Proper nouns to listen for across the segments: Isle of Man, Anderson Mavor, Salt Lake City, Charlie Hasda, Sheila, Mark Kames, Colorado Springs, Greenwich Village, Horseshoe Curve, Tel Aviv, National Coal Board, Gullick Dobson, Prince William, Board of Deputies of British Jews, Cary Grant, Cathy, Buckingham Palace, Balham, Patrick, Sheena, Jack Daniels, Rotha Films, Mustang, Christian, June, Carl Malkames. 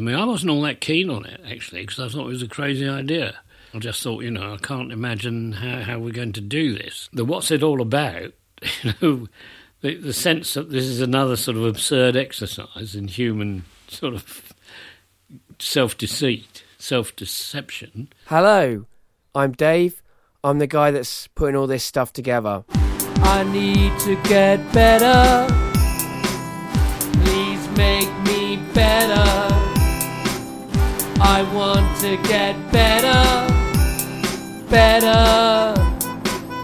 I mean, I wasn't all that keen on it, actually, because I thought it was a crazy idea. I just thought, you know, I can't imagine how we're going to do this. The what's it all about, you know, the sense that this is another sort of absurd exercise in human sort of self-deceit, self-deception. Hello, I'm Dave. I'm the guy that's putting all this stuff together. I need to get better. Please make me better. I want to get better.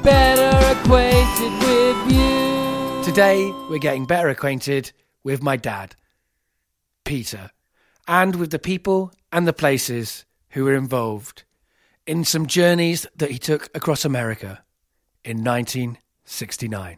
Better acquainted with you. Today, we're getting better acquainted with my dad, Peter, and with the people and the places who were involved in some journeys that he took across America in 1969.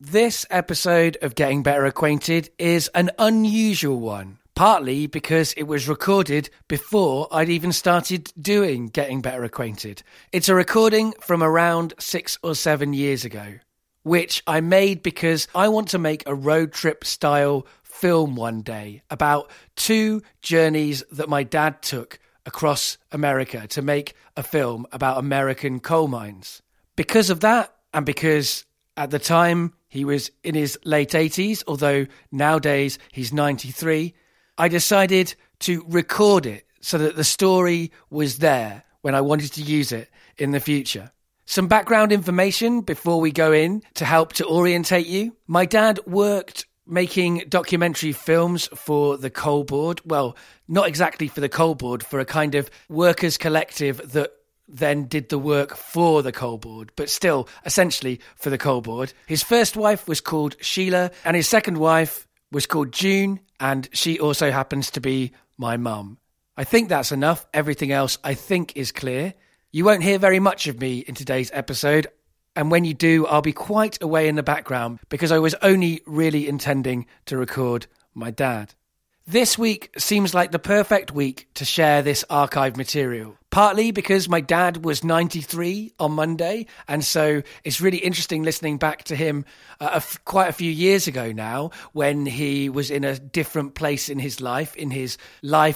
This episode of Getting Better Acquainted is an unusual one, partly because it was recorded before I'd even started doing Getting Better Acquainted. It's a recording from around 6 or 7 years ago, which I made because I want to make a road trip style film one day about two journeys that my dad took across America to make a film about American coal mines. Because of that, and because at the time he was in his late 80s, although nowadays he's 93, I decided to record it so that the story was there when I wanted to use it in the future. Some background information before we go in to help to orientate you. My dad worked making documentary films for the Coal Board. Well, not exactly for the Coal Board, for a kind of workers' collective that then did the work for the Coal Board, but still essentially for the Coal Board. His first wife was called Sheila and his second wife was called June, and she also happens to be my mum. I think that's enough. Everything else I think is clear. You won't hear very much of me in today's episode, and when you do, I'll be quite away in the background because I was only really intending to record my dad. This week seems like the perfect week to share this archive material, partly because my dad was 93 on Monday, and so it's really interesting listening back to him quite a few years ago now, when he was in a different place in his life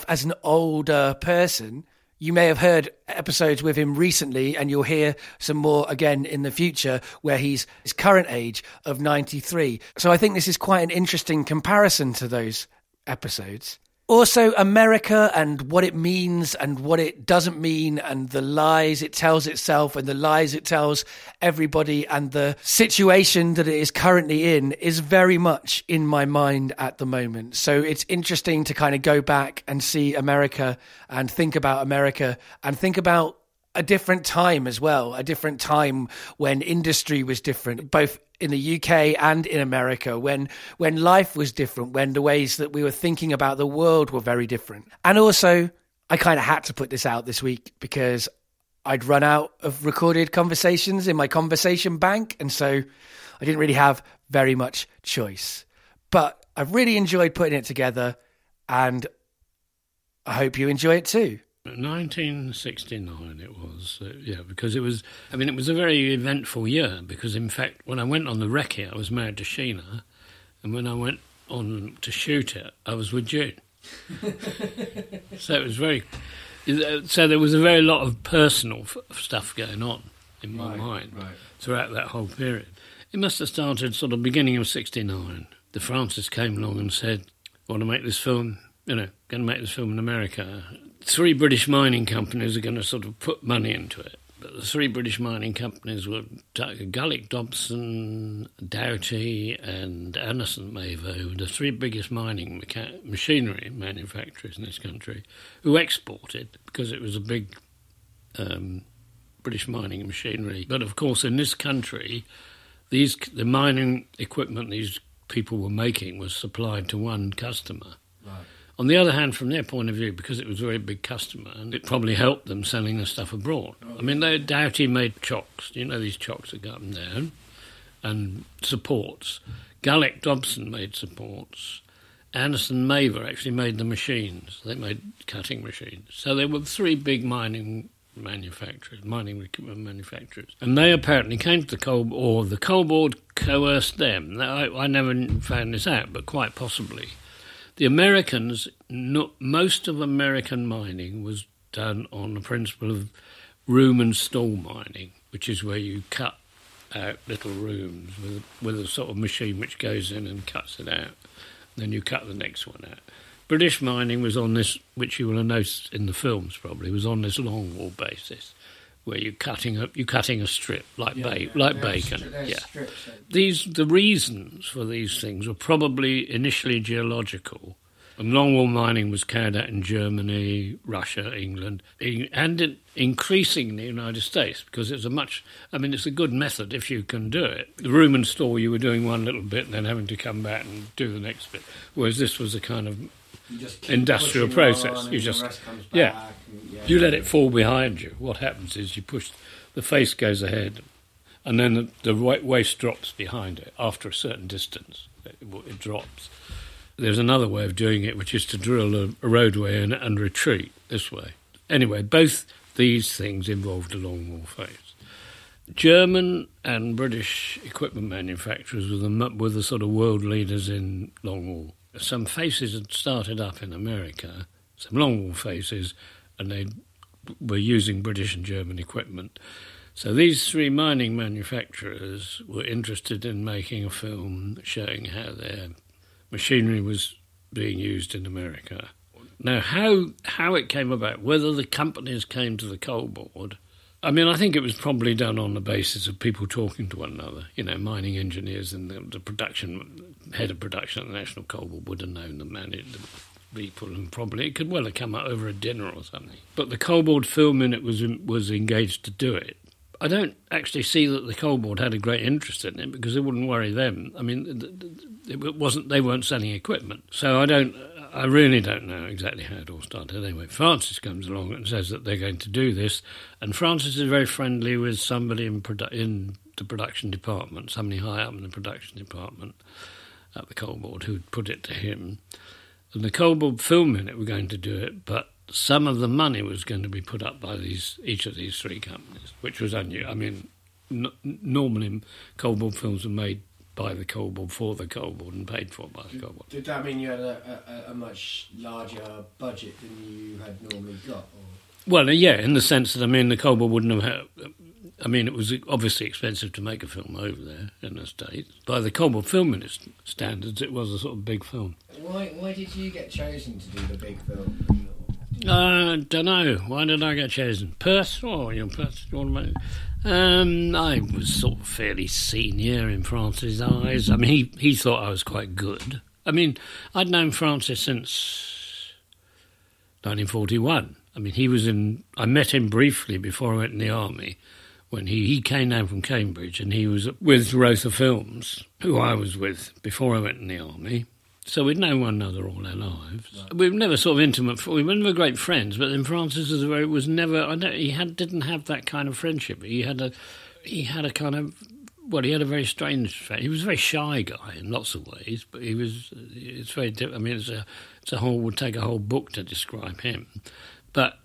as an older person. You may have heard episodes with him recently, and you'll hear some more again in the future where he's his current age of 93. So I think this is quite an interesting comparison to those episodes. Also, America and what it means and what it doesn't mean, and the lies it tells itself and the lies it tells everybody, and the situation that it is currently in is very much in my mind at the moment. So it's interesting to kind of go back and see America and think about a different time as well, a different time when industry was different, both in the UK and in America, when life was different, when the ways that we were thinking about the world were very different. And also, I kind of had to put this out this week because I'd run out of recorded conversations in my conversation bank, and so I didn't really have very much choice. But I've really enjoyed putting it together, and I hope you enjoy it too. 1969 it was, because it was, I mean, it was a very eventful year, because in fact when I went on the recce I was married to Sheena, and when I went on to shoot it I was with June. So it was so there was a very lot of personal stuff going on in my mind throughout that whole period. It must have started sort of beginning of 69. The Francis came along and said, going to make this film in America. Three British mining companies are going to sort of put money into it. But the three British mining companies were Gullick Dobson, Doughty and Anderson Mavor, who were the three biggest mining machinery manufacturers in this country, who exported because it was a big British mining machinery. But, of course, in this country, the mining equipment these people were making was supplied to one customer. Right. On the other hand, from their point of view, because it was a very big customer, and it probably helped them selling the stuff abroad. I mean, Doughty made chocks. You know these chocks that go up and down, and supports. Gullick Dobson made supports. Anderson Mavor actually made the machines. They made cutting machines. So there were three big mining equipment manufacturers. And they apparently came to the Coal Board, or the Coal Board coerced them. Now, I never found this out, but quite possibly. The Americans, most of American mining was done on the principle of room and stall mining, which is where you cut out little rooms with a sort of machine which goes in and cuts it out. Then you cut the next one out. British mining was on this, which you will have noticed in the films probably, was on this long wall basis, where you're cutting a strip like bacon. The reasons for these things were probably initially geological. And longwall mining was carried out in Germany, Russia, England, and increasingly the United States, because it's a good method if you can do it. The room and stall, you were doing one little bit and then having to come back and do the next bit, whereas this was a kind of industrial process. You let it fall behind you. What happens is you push, the face goes ahead, and then the waste drops behind it after a certain distance. It drops. There's another way of doing it, which is to drill a roadway and retreat this way. Anyway, both these things involved a longwall phase. German and British equipment manufacturers were the sort of world leaders in longwall. Some faces had started up in America, some longwall faces, and they were using British and German equipment. So these three mining manufacturers were interested in making a film showing how their machinery was being used in America. Now, how it came about, whether the companies came to the Coal Board, I mean, I think it was probably done on the basis of people talking to one another. You know, mining engineers and the head of production at the National Coal Board would have known the manager, the people, and probably it could well have come out over a dinner or something. But the Coal Board Film Unit was engaged to do it. I don't actually see that the Coal Board had a great interest in it because it wouldn't worry them. I mean, they weren't selling equipment. So I really don't know exactly how it all started. Anyway, Francis comes along and says that they're going to do this, and Francis is very friendly with somebody in the production department, somebody high up in the production department at the Coal Board who'd put it to him. And the Coal Board Film Unit were going to do it, but some of the money was going to be put up by each of these three companies, which was unusual. I mean, normally Coal Board films were made by the Coal Board, for the Coal Board, and paid for by the Coal Board. Did that mean you had a much larger budget than you had normally got? Or? Well, yeah, in the sense that, I mean, the Coal Board wouldn't have had... I mean, it was obviously expensive to make a film over there in the States. By the Coal Board Film Unit standards, it was a sort of big film. Why did you get chosen to do the big film? I don't know. Why did I get chosen? I was sort of fairly senior in Francis' eyes. I mean, he thought I was quite good. I mean, I'd known Francis since 1941. I mean, I met him briefly before I went in the army when he came down from Cambridge and he was with Rotha Films, who I was with before I went in the army. So we'd known one another all our lives. Right. We were never sort of intimate. We were great friends, but then Francis was never. He didn't have that kind of friendship. He had a very strange friend. He was a very shy guy in lots of ways, but he was. It's very. I mean, would take a whole book to describe him, but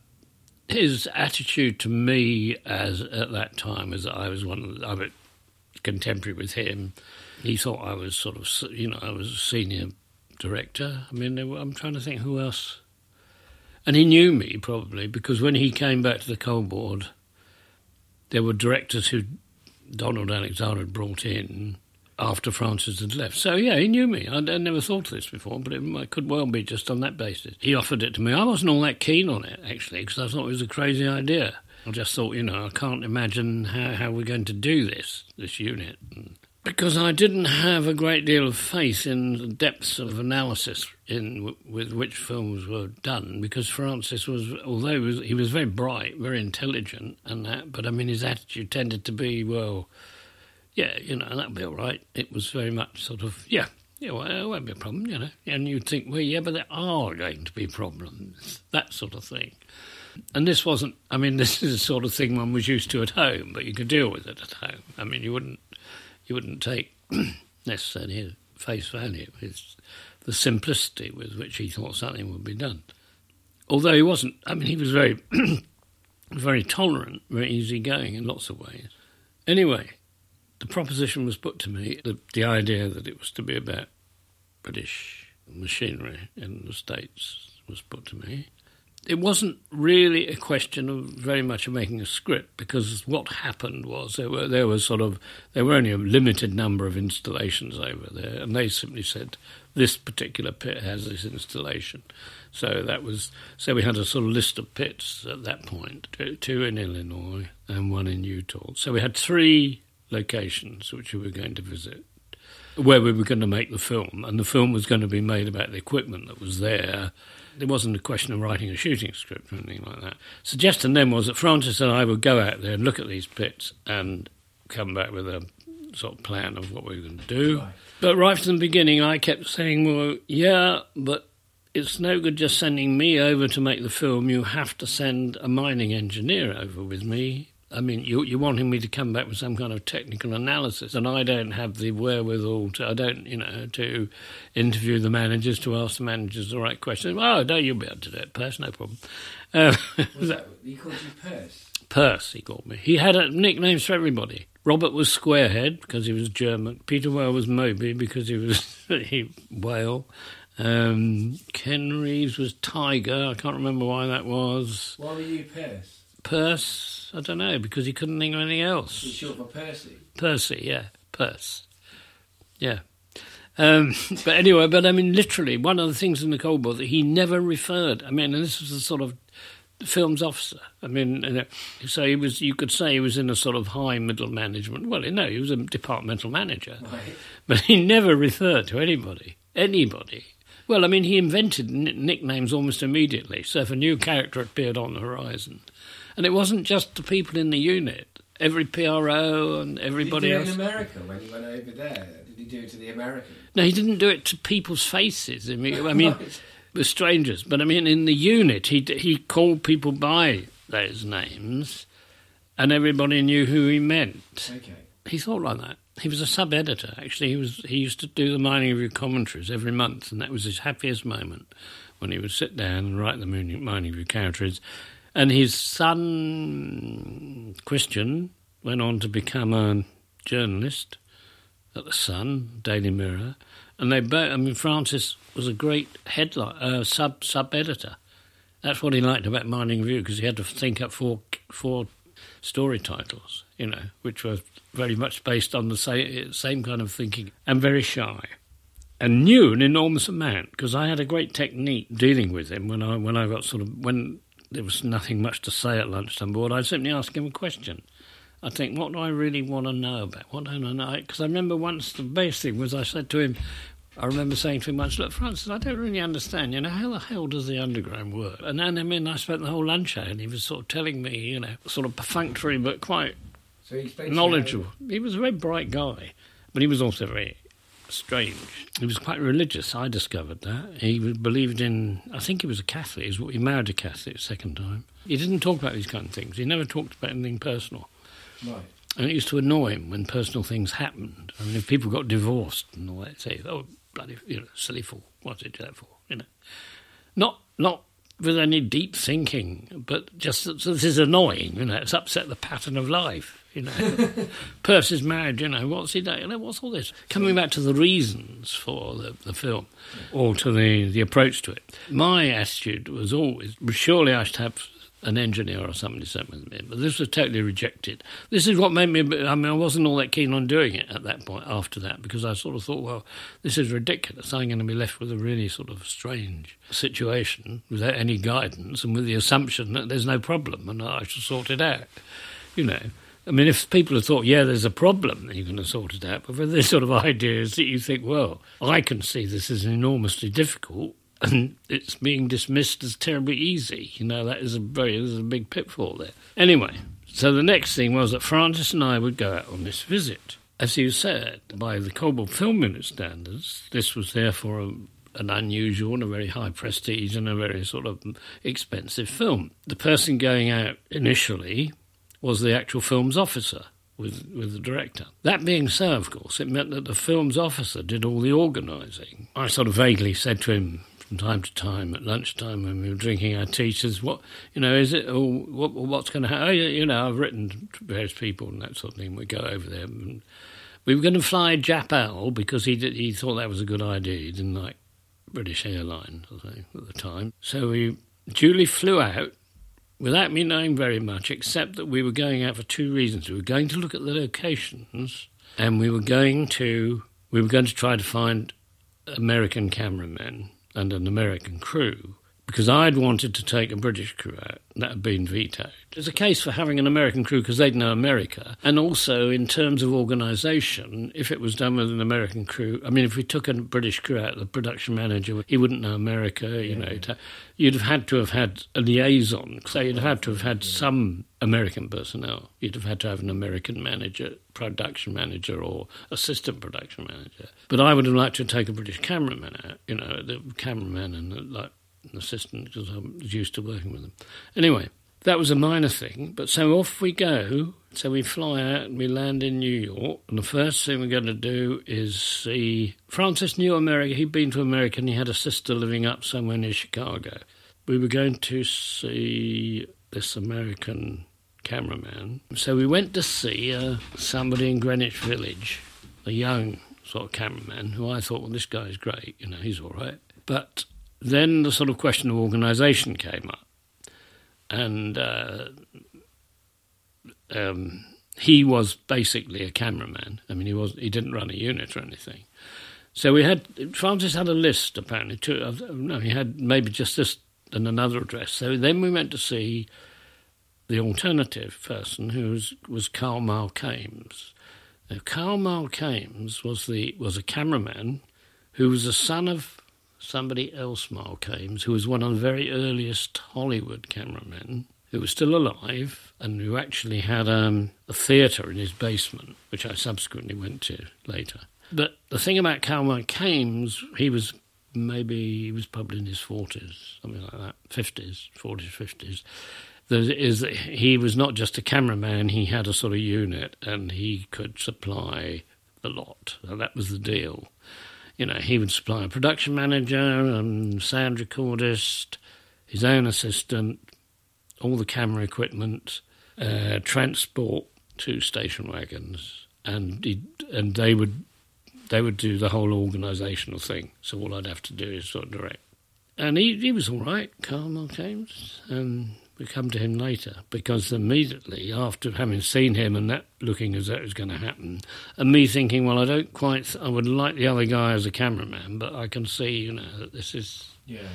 his attitude to me as at that time was that I was contemporary with him. He thought I was sort of, you know, I was a senior director. I mean, I'm trying to think who else. And he knew me probably because when he came back to the Coal Board, there were directors who Donald Alexander had brought in after Francis had left. So, yeah, he knew me. I'd never thought of this before, but it could well be just on that basis. He offered it to me. I wasn't all that keen on it, actually, because I thought it was a crazy idea. I just thought, you know, I can't imagine how we're going to do this unit. Because I didn't have a great deal of faith in the depths of analysis with which films were done, because Francis was, although he was very bright, very intelligent and that, but I mean his attitude tended to be, well, yeah, you know, that'll be all right. It was very much sort of, well, it won't be a problem, you know. And you'd think, well, yeah, but there are going to be problems, that sort of thing. And this wasn't, I mean, this is the sort of thing one was used to at home, but you could deal with it at home. I mean, you wouldn't take necessarily face value. It's the simplicity with which he thought something would be done. Although he wasn't, I mean, he was very, very tolerant, very easygoing in lots of ways. Anyway, the proposition was put to me, the idea that it was to be about British machinery in the States was put to me. It wasn't really a question of very much of making a script, because what happened was there were only a limited number of installations over there, and they simply said this particular pit has this installation. So we had a sort of list of pits at that point, two in Illinois and one in Utah. So we had three locations which we were going to visit, where we were going to make the film, and the film was going to be made about the equipment that was there. It wasn't a question of writing a shooting script or anything like that. Suggestion then was that Francis and I would go out there and look at these pits and come back with a sort of plan of what we were going to do. Right. But right from the beginning, I kept saying, well, yeah, but it's no good just sending me over to make the film. You have to send a mining engineer over with me. I mean, you're wanting me to come back with some kind of technical analysis, and I don't have the wherewithal to interview the managers, to ask the managers the right questions. Oh, no, you'll be able to do it, Peirce, no problem. He called you Peirce? Peirce, he called me. He had nicknames for everybody. Robert was Squarehead, because he was German. Peter Whale was Moby, because he was whale. Ken Reeves was Tiger. I can't remember why that was. Why were you Peirce? Peirce, I don't know, because he couldn't think of anything else. He's short for Percy. Percy, yeah, Peirce. Yeah. But anyway, but I mean, literally, one of the things in the Coal Board that he never referred, I mean, and this was the sort of film's officer. I mean, so he was, you could say he was in a sort of high middle management. Well, no, he was a departmental manager. Right. But he never referred to anybody. Well, I mean, he invented nicknames almost immediately. So if a new character appeared on the horizon... And it wasn't just the people in the unit. Every PRO and everybody else. Did he do it in America when he went over there? Did he do it to the Americans? No, he didn't do it to people's faces. I mean with strangers. But, I mean, in the unit, he called people by those names and everybody knew who he meant. Okay. He thought like that. He was a sub-editor, actually. He used to do the Mining Review commentaries every month, and that was his happiest moment, when he would sit down and write the Mining Review commentaries. And his son, Christian, went on to become a journalist at the Sun, Daily Mirror. And they both, I mean, Francis was a great sub-editor. That's what he liked about Mining Review, because he had to think up four story titles, you know, which were very much based on the same kind of thinking, and very shy. And knew an enormous amount, because I had a great technique dealing with him when there was nothing much to say at lunchtime board. I'd simply ask him a question. I'd think, what do I really want to know about? What don't I know? Because I remember once the base thing was I remember saying to him once, look, Francis, I don't really understand, how the hell does the underground work? And then, I mean, I spent the whole lunch hour and he was sort of telling me, sort of perfunctory but quite knowledgeable. He was a very bright guy, but he was also very strange. He was quite religious, I discovered that. He believed in, I think he was a Catholic, he married a Catholic second time. He didn't talk about these kind of things. He never talked about anything personal. Right. And it used to annoy him when personal things happened. I mean, if people got divorced and all that, say, oh, bloody, silly fool, what did you do that for? Not with any deep thinking, but just this is annoying, it's upset the pattern of life. Peirce is married, what's he doing? What's all this? Coming back to the reasons for the film, or to the approach to it. My attitude was always, surely I should have an engineer or somebody sent with me, but this was totally rejected. This is what made me, I wasn't all that keen on doing it at that point, after that, because I sort of thought, well, this is ridiculous. I'm going to be left with a really sort of strange situation without any guidance and with the assumption that there's no problem and I should sort it out, I mean, if people have thought, yeah, there's a problem, you're going to sort it out. But there's sort of ideas that you think, well, I can see this is enormously difficult and it's being dismissed as terribly easy. That is a big pitfall there. Anyway, so the next thing was that Francis and I would go out on this visit. As you said, by the Coal Board Film Unit standards, this was therefore an unusual and a very high prestige and a very sort of expensive film. The person going out initially was the actual film's officer with the director. That being so, of course, it meant that the film's officer did all the organising. I sort of vaguely said to him from time to time at lunchtime when we were drinking our tea, what's going to happen? Oh, I've written to various people and that sort of thing. We go over there. And we were going to fly Jap Owl because he thought that was a good idea. He didn't like British Airlines, I think, at the time. So we duly flew out without me knowing very much, except that we were going out for two reasons. We were going to look at the locations, and we were going to try to find American cameramen and an American crew, because I'd wanted to take a British crew out. That had been vetoed. There's a case for having an American crew because they'd know America. And also, in terms of organisation, if it was done with an American crew, I mean, if we took a British crew out, the production manager, he wouldn't know America, you know. You'd have had a liaison. So you'd have to have had some American personnel. You'd have had to have an American manager, production manager or assistant production manager. But I would have liked to take a British cameraman out, you know, the cameraman and the, like, an assistant, because I was used to working with them. Anyway, that was a minor thing, but so off we go. So we fly out and we land in New York, and the first thing we're going to do is see... Francis knew America, he'd been to America, and he had a sister living up somewhere near Chicago. We were going to see this American cameraman. So we went to see somebody in Greenwich Village, a young sort of cameraman, who I thought, well, this guy's great, you know, he's all right. But... then the sort of question of organisation came up, and he was basically a cameraman. I mean, he didn't run a unit or anything. So Francis had a list, apparently, he had maybe just this and another address. So then we went to see the alternative person, who was Carl Malkames. Now, Carl Malkames was a cameraman who was the son of... somebody else, Mark Kames, who was one of the very earliest Hollywood cameramen, who was still alive and who actually had a theatre in his basement, which I subsequently went to later. But the thing about Carl Malkames, he was probably in his 40s, something like that, 40s, 50s, is that he was not just a cameraman, he had a sort of unit and he could supply the lot. And that was the deal. You know, he would supply a production manager, sound recordist, his own assistant, all the camera equipment, transport, two station wagons, and they would do the whole organisational thing. So all I'd have to do is sort of direct. And he was all right, Carl Malkames. We come to him later, because immediately after having seen him and that looking as though it was going to happen, and me thinking, well, I would like the other guy as a cameraman, but I can see, you know, that this is... Yeah.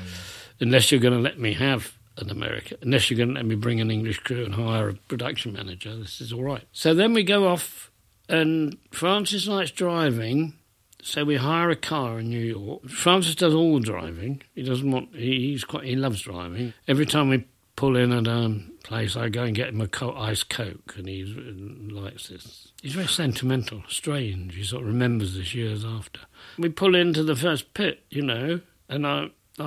Unless you're going to let me have an American... unless you're going to let me bring an English crew and hire a production manager, this is all right. So then we go off, and Francis likes driving, so we hire a car in New York. Francis does all the driving. He doesn't want... He loves driving. Every time we... pull in at a place, I go and get him a iced Coke, and he likes this. He's very sentimental, strange. He sort of remembers this years after. We pull into the first pit, you know, and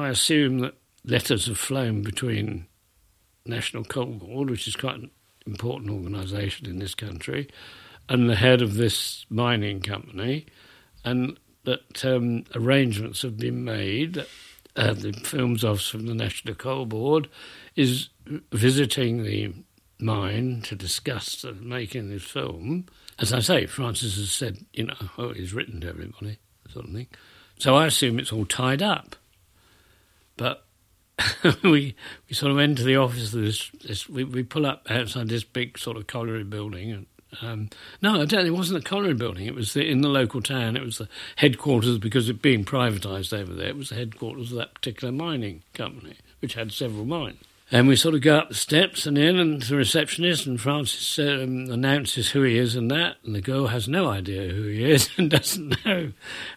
I assume that letters have flown between National Coal Board, which is quite an important organisation in this country, and the head of this mining company, and that arrangements have been made that the films office from the National Coal Board is visiting the mine to discuss making this film. As I say, Francis has said, you know, oh, he's written to everybody, sort of thing. So I assume it's all tied up. But we sort of enter the office of this we pull up outside this big sort of colliery building. And, it wasn't the colliery building. It was in the local town. It was the headquarters, because it being privatised over there, it was the headquarters of that particular mining company, which had several mines. And we sort of go up the steps and in, and the receptionist, and Francis announces who he is and that, and the girl has no idea who he is and doesn't know.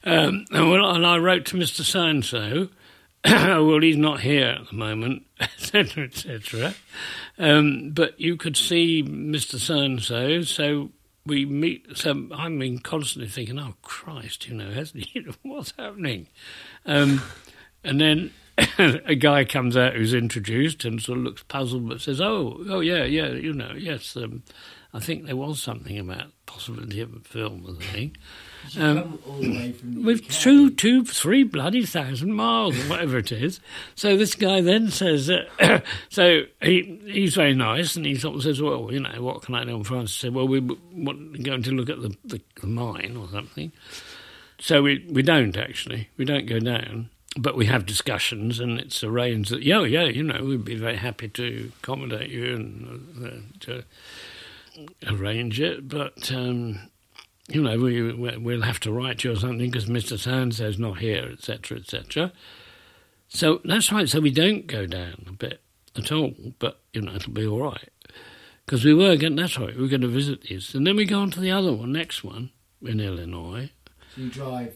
And I wrote to Mr. So-and-so, well, he's not here at the moment, etc., etc. But you could see Mr. So-and-so, so we meet... So I've been constantly thinking, oh, Christ, you know, what's happening? And then... a guy comes out who's introduced and sort of looks puzzled but says, oh, yeah, you know, yes, I think there was something about possibility of a film or something. Come all the way from the with 2, 3 bloody thousand miles or whatever it is. So this guy then says, so he's very nice, and he sort of says, well, you know, what can I do? And Francis said, well, we're going to look at the mine or something. So we don't, actually. We don't go down. But we have discussions, and it's arranged that, we'd be very happy to accommodate you and to arrange it. But, we'll have to write you or something because Mr. So-and-so's not here, etc., etc. So that's right. So we don't go down a bit at all, but, it'll be all right. Because we were going to visit this. And then we go on to the other one, next one, in Illinois. So you drive...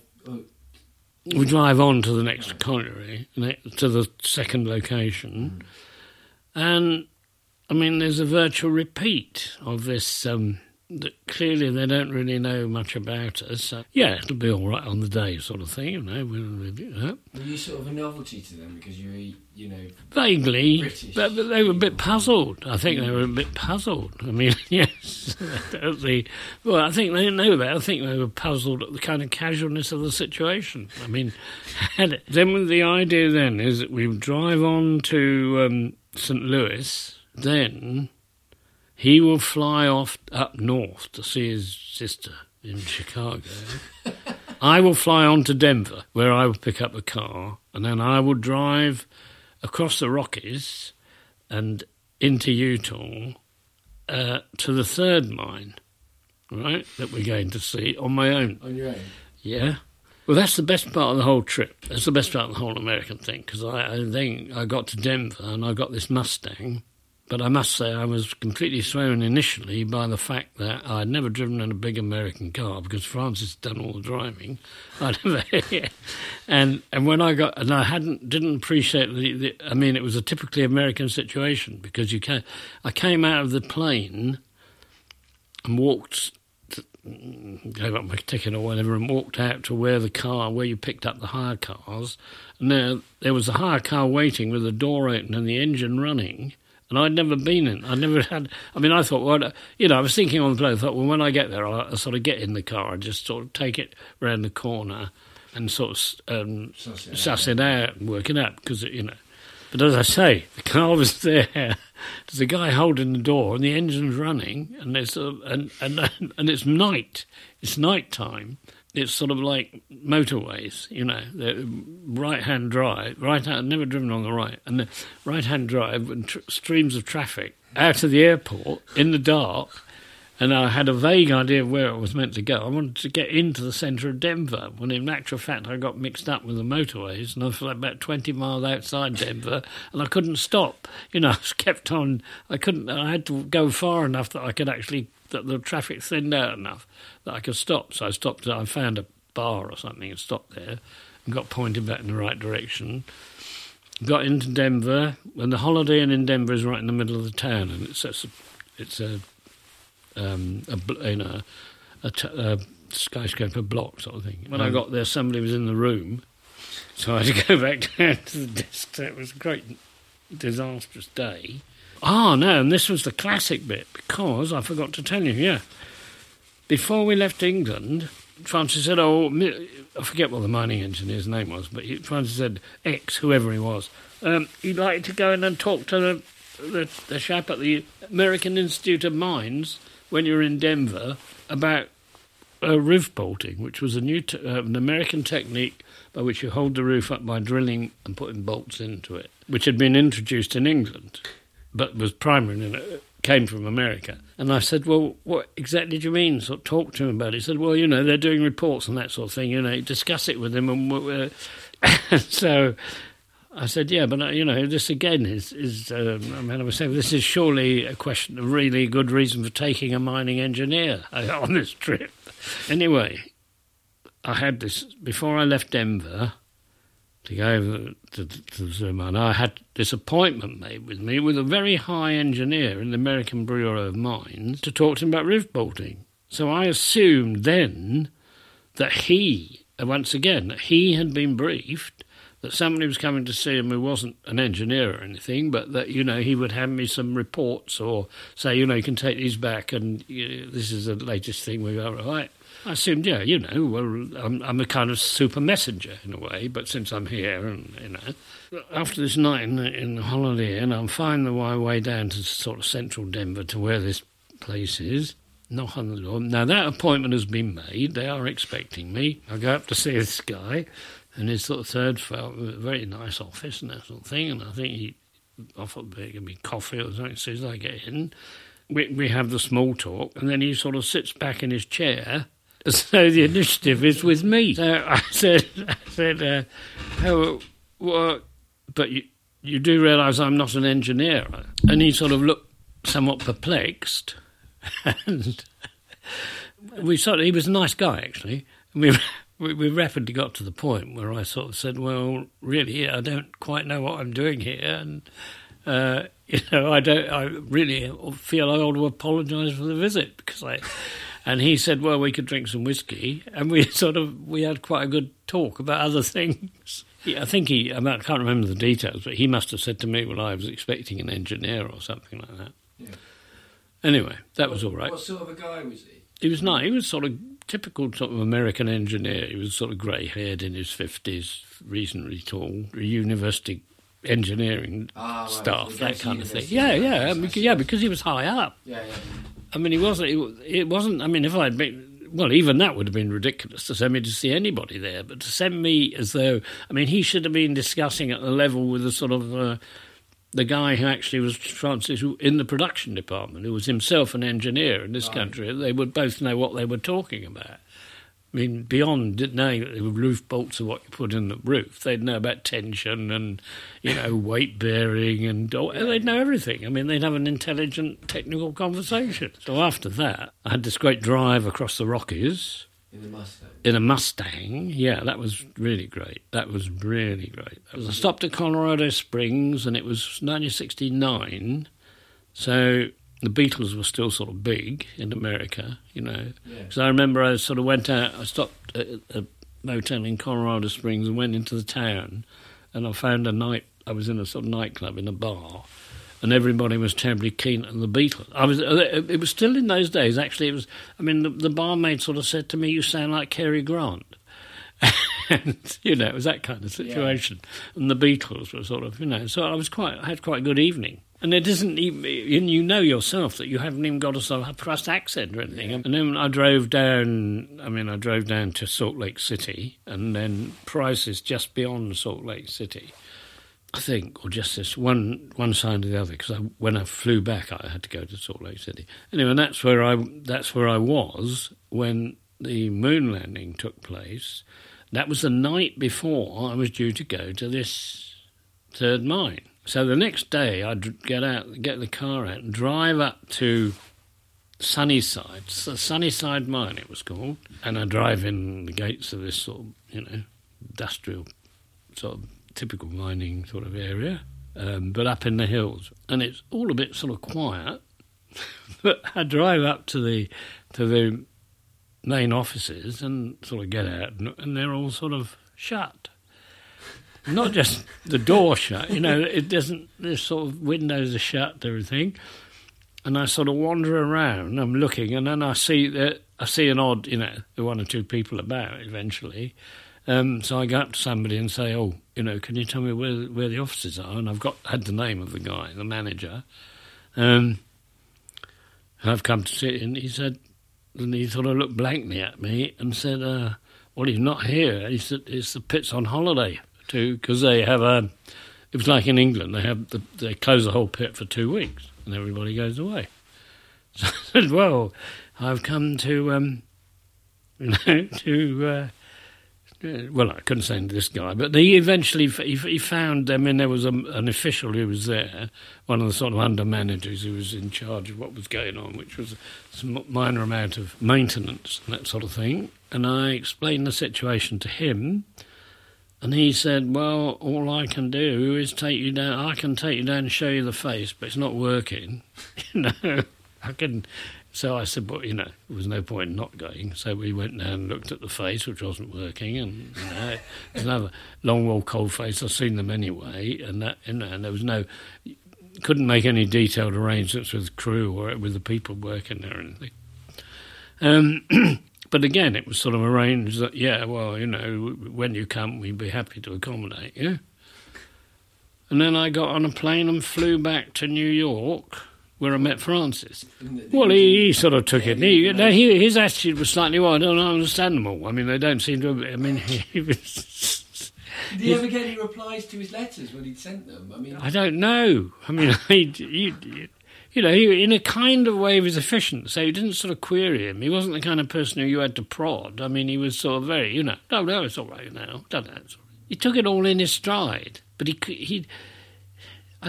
We drive on to the next colliery, to the second location. Mm. And, there's a virtual repeat of this, that clearly they don't really know much about us. So, it'll be all right on the day sort of thing, We'll review that. Were you sort of a novelty to them because you were, vaguely, British? But they were a bit puzzled. I think they were a bit puzzled. Yes. I think they didn't know that. I think they were puzzled at the kind of casualness of the situation. Then the idea then is that we drive on to St. Louis, then... He will fly off up north to see his sister in Chicago. I will fly on to Denver, where I will pick up a car, and then I will drive across the Rockies and into Utah to the third mine, right, that we're going to see on my own. On your own? Yeah. Well, that's the best part of the whole trip. That's the best part of the whole American thing, because I think I got to Denver and I got this Mustang. But I must say I was completely thrown initially by the fact that I'd never driven in a big American car because Francis had done all the driving. And when I got... And I didn't appreciate... it was a typically American situation because I came out of the plane and gave up my ticket or whatever and walked out to where you picked up the hire cars. And there was a hire car waiting with the door open and the engine running... And I'd never been in. I never had. I thought, I was thinking on the plane. I thought, when I get there, I'll sort of get in the car and just sort of take it round the corner and sort of suss it out and work it out because. But as I say, the car was there. There's a guy holding the door and the engine's running, and it's and it's night. It's night time. It's sort of like motorways, right-hand drive. I've never driven on the right. And the right-hand drive and streams of traffic out of the airport in the dark. And I had a vague idea of where it was meant to go. I wanted to get into the centre of Denver, when in actual fact I got mixed up with the motorways and I was about 20 miles outside Denver and I couldn't stop. I was kept on. I had to go far enough that I could actually... that the traffic thinned out enough that I could stop. So I stopped, I found a bar or something and stopped there and got pointed back in the right direction. Got into Denver, and the Holiday Inn in Denver is right in the middle of the town, and it's a skyscraper block sort of thing. When I got there, somebody was in the room, so I had to go back down to the desk. It was a great disastrous day. Ah, no, and this was the classic bit, because I forgot to tell you, before we left England, Francis said, I forget what the mining engineer's name was, but Francis said, X, whoever he was, he'd like to go in and talk to the chap at the American Institute of Mines when you're in Denver about roof bolting, which was a new an American technique by which you hold the roof up by drilling and putting bolts into it, which had been introduced in England. But was primary and it came from America. And I said, well, what exactly do you mean? So talk to him about it. He said, well, they're doing reports and that sort of thing, discuss it with him. And so I said, yeah, but, this again I was saying, this is surely a question of really good reason for taking a mining engineer on this trip. Anyway, I had this, before I left Denver... to go over to the zoo mine. I had this appointment made with me with a very high engineer in the American Bureau of Mines to talk to him about roof bolting. So I assumed then that he had been briefed that somebody was coming to see him who wasn't an engineer or anything, but that, he would hand me some reports or say, you can take these back and this is the latest thing we've got, right? I assumed, I'm a kind of super messenger in a way, but since I'm here, and after this night in the Holiday Inn, I'm finding my way down to sort of central Denver to where this place is, knock on the door. Now, that appointment has been made. They are expecting me. I go up to see this guy, And his little third felt a very nice office and that sort of thing. And I think he offered me coffee or something. As soon as I get in, we have the small talk. And then he sort of sits back in his chair. So the initiative is with me. So I said, well, but you do realise I'm not an engineer. And he sort of looked somewhat perplexed. And we sort of, he was a nice guy, actually. And we rapidly got to the point where I sort of said, well, really, I don't quite know what I'm doing here. And, I really feel I ought to apologise for the visit because I... And he said, well, we could drink some whiskey. And we had quite a good talk about other things. Yeah, I can't remember the details, but he must have said to me, well, I was expecting an engineer or something like that. Yeah. Anyway, that was all right. What sort of a guy was he? He was nice. He was sort of typical sort of American engineer. He was sort of grey-haired in his 50s, reasonably tall, university engineering staff, that kind of thing. Yeah, because he was high up. Yeah. I mean, it wasn't, I mean, if I'd been, well, even that would have been ridiculous to send me to see anybody there, but to send me as though, I mean, he should have been discussing at the level with the sort of, the guy who actually was Francis in the production department, who was himself an engineer in this country. They would both know what they were talking about. I mean, beyond knowing that the roof bolts are what you put in the roof, they'd know about tension and, weight bearing and they'd know everything. I mean, they'd have an intelligent technical conversation. So after that, I had this great drive across the Rockies. In a Mustang? In a Mustang, yeah, that was really great. I stopped at Colorado Springs and it was 1969, so... The Beatles were still sort of big in America, Because I remember I sort of went out, I stopped at a motel in Colorado Springs and went into the town, and I found I was in a sort of nightclub in a bar, and everybody was terribly keen on the Beatles. It was still in those days, actually. It was. I mean, the barmaid sort of said to me, you sound like Cary Grant. And, it was that kind of situation. Yeah. And the Beatles were sort of, so I had quite a good evening. And it isn't even... You know yourself that you haven't even got a sort of thrust accent or anything. Yeah. And then I drove down to Salt Lake City, and then prices just beyond Salt Lake City, I think, or just this one side or the other, because when I flew back, I had to go to Salt Lake City. Anyway, and that's where I was when the moon landing took place. That was the night before I was due to go to this third mine. So the next day, I'd get the car out and drive up to Sunnyside. Sunnyside Mine, it was called. And I'd drive in the gates of this sort of, industrial, sort of typical mining sort of area, but up in the hills. And it's all a bit sort of quiet. But I drive up to the main offices and sort of get out, and they're all sort of shut. Not just the door shut, it doesn't, there's sort of windows are shut and everything. And I sort of wander around, I'm looking, and then I see an odd, one or two people about eventually. So I go up to somebody and say, oh, can you tell me where the offices are? And I've had the name of the guy, the manager. I've come to see it, and he said, and he sort of looked blankly at me and said, well, he's not here. He said, it's the pit's on holiday. Because they have it was like in England, they close the whole pit for 2 weeks and everybody goes away. So I said, well, I've come to, I couldn't say to this guy, but they eventually, he found, I mean, there was an official who was there, one of the sort of under-managers who was in charge of what was going on, which was a minor amount of maintenance and that sort of thing. And I explained the situation to him. And he said, well, all I can do is take you down. I can take you down and show you the face, but it's not working. So I said, well, there was no point in not going. So we went down and looked at the face, which wasn't working. And, there's another long-wall coal face. I've seen them anyway. And that, and there was no... Couldn't make any detailed arrangements with the crew or with the people working there or anything. But again, it was sort of arranged that, when you come, we'd be happy to accommodate you. And then I got on a plane and flew back to New York, where I met Francis. Well, he sort of took it. His attitude was slightly, I don't understand them all. I mean, they don't seem to... I mean, he was... Did he ever get any replies to his letters when he'd sent them? I mean, I don't know. I mean, he, in a kind of way, was efficient, so you didn't sort of query him. He wasn't the kind of person who you had to prod. I mean, he was sort of very, no, it's all right now. Don't know. It's all right. He took it all in his stride, but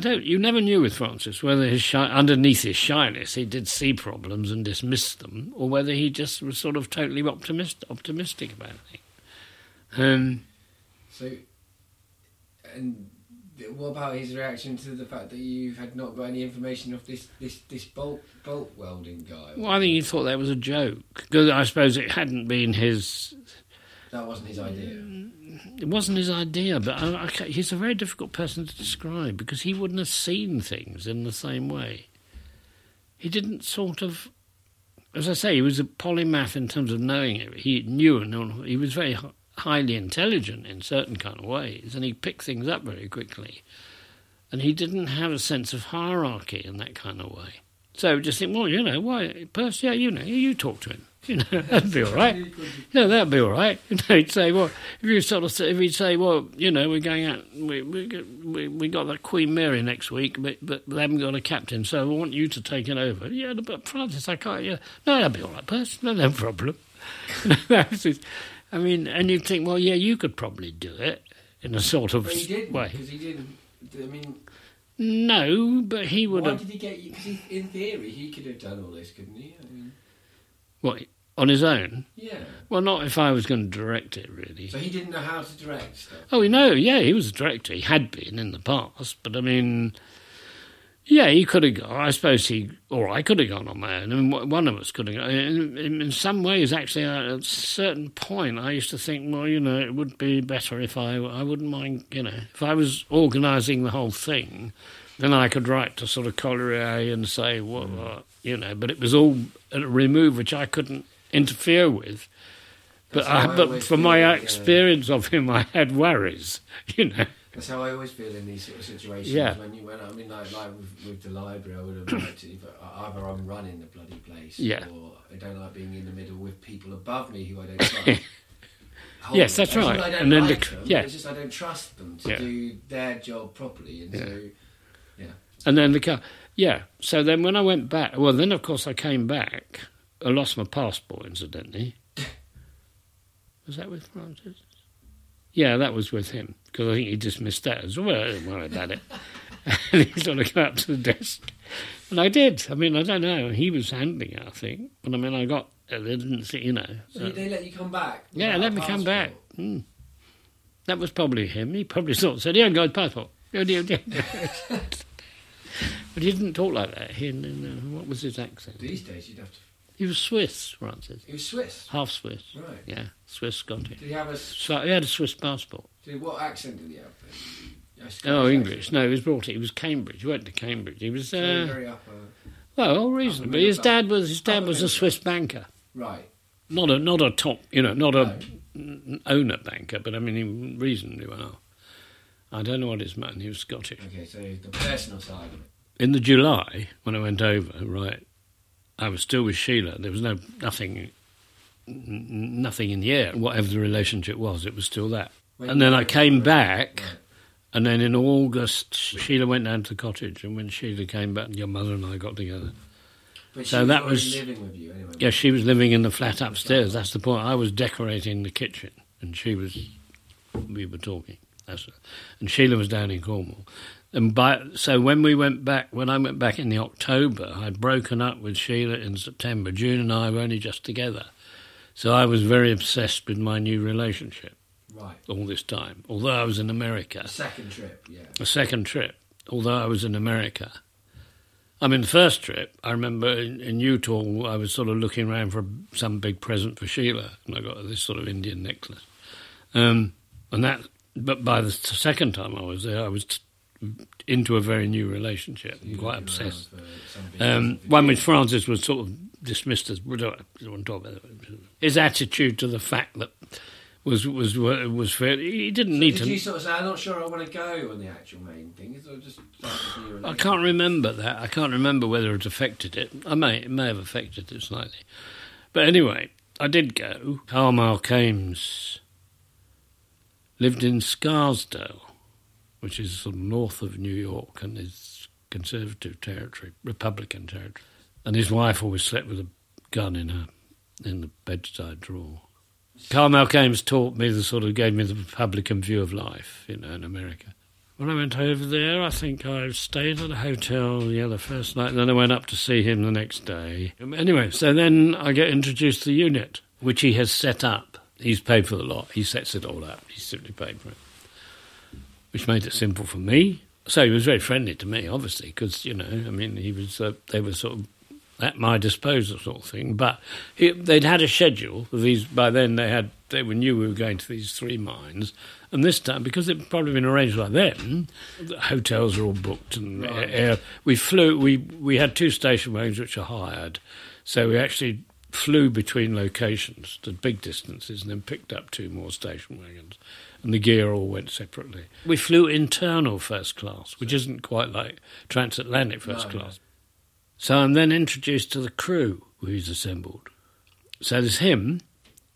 you never knew with Francis whether underneath his shyness he did see problems and dismissed them, or whether he just was sort of totally optimistic about it. So, and what about his reaction to the fact that you had not got any information of this bolt welding guy? Well, I think he thought that was a joke, because I suppose it hadn't been his. That wasn't his idea. It wasn't his idea, but he's a very difficult person to describe, because he wouldn't have seen things in the same way. He didn't sort of, as I say, he was a polymath in terms of knowing it. He knew, and he was very highly intelligent in certain kind of ways, and he picked things up very quickly. And he didn't have a sense of hierarchy in that kind of way. So just think, well, why, Percy, you talk to him. That'd be all right. No, that'd be all right. He'd say, well, we're going out, we got the Queen Mary next week, but they haven't got a captain, so I want you to take it over. Yeah, but Francis, I can't. Yeah, no, that'd be all right, Percy. No problem. I mean, and you'd think, well, yeah, you could probably do it in a sort of way. But he didn't, because he didn't. I mean. No, but he would have. Why did he get you? Because in theory, he could have done all this, couldn't he? I mean. What, on his own? Yeah. Well, not if I was going to direct it, really. So he didn't know how to direct stuff? Oh, he was a director. He had been in the past, but I mean, yeah, he could have gone. I suppose I could have gone on my own. I mean, one of us could have gone. In some ways, actually, at a certain point, I used to think, well, it would be better if I wouldn't mind, if I was organising the whole thing, then I could write to sort of Collier and say, but it was all a remove which I couldn't interfere with. But from my experience of him, I had worries, That's how I always feel in these sort of situations. Yeah. When I moved to the library, I would have liked to, but either I'm running the bloody place, or I don't like being in the middle with people above me who I don't like. Yes, that's right. I don't like them, it's just I don't trust them to do their job properly, and so. Yeah. And then so then when I went back, well, then, of course, I came back. I lost my passport, incidentally. Was that with Francis? Yeah, that was with him, because I think he dismissed that as well. I didn't worry about it. And he sort of came up to the desk. And I did. I mean, I don't know. He was handling it, I think. But, I mean, I got, they didn't see, So they let you come back? Yeah, let me come back. Mm. That was probably him. He probably sort of said, yeah, go to passport. But he didn't talk like that. What was his accent? These days you'd have to. He was Swiss, Francis. He was Swiss? Half Swiss. Right. Yeah, Swiss Scottish. Did he have a. So he had a Swiss passport. What accent did he have then? English. Accent. No, he was brought in. He was Cambridge. He went to Cambridge. He was. Very upper. Well, all reasonably. His dad was a Swiss banker. Right. Not a top, owner banker, but I mean, reasonably well. I don't know what his man. He was Scottish. Okay, so the personal side of it. In the July, when I went over, right, I was still with Sheila. There was nothing in the air. Whatever the relationship was, it was still that. And then I came back, and then in August, Sheila went down to the cottage, and when Sheila came back, your mother and I got together. But so that was living with you anyway. Yeah, she was living in the flat upstairs. That's the point. I was decorating the kitchen, and we were talking. And Sheila was down in Cornwall. And so when I went back in the October, I'd broken up with Sheila in September. June and I were only just together. So I was very obsessed with my new relationship. Right. All this time. Although I was in America. A second trip. Although I was in America. I mean, the first trip, I remember in Utah, I was sort of looking around for some big present for Sheila. And I got this sort of Indian necklace. But by the second time I was there, I was into a very new relationship. I'm quite obsessed. One which Francis was sort of dismissed as, we don't want to talk about it. His attitude to the fact that was fair. He didn't need to. Did you sort of say, I'm not sure I want to go on the actual main thing? Or just I can't remember that. I can't remember whether it affected it. It may have affected it slightly. But anyway, I did go. Carl Malkames lived in Scarsdale, which is sort of north of New York and is conservative territory, Republican territory. And his wife always slept with a gun in the bedside drawer. Carl Malkames taught me the sort of, gave me the Republican view of life, you know, in America. When I went over there, I think I stayed at a hotel, yeah, the first night, and then I went up to see him the next day. Anyway, so then I get introduced to the unit, which he has set up. He's paid for the lot. He sets it all up. He's simply paid for it, which made it simple for me. So he was very friendly to me, obviously, because, you know, I mean, he was they were sort of at my disposal sort of thing. But they'd had a schedule. By then they knew we were going to these three mines. And this time, because it had probably been arranged like then, the hotels are all booked. And we flew. We had two station wagons which are hired. So we actually flew between locations to big distances and then picked up two more station wagons. And the gear all went separately. We flew internal first class, which isn't quite like transatlantic first class. So I'm then introduced to the crew who's assembled. So there's him.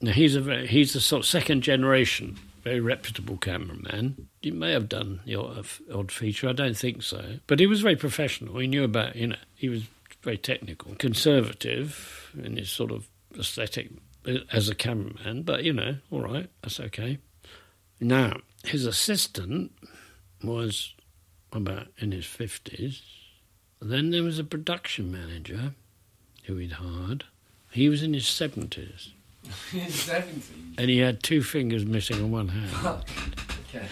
Now he's a sort of second generation, very reputable cameraman. He may have done the odd feature. I don't think so. But he was very professional. He knew about, you know, he was very technical, conservative in his sort of aesthetic as a cameraman. But, you know, all right, that's okay. Now, his assistant was about in his 50s. Then there was a production manager who he'd hired. He was in his 70s. His 70s? And he had two fingers missing on one hand. Okay.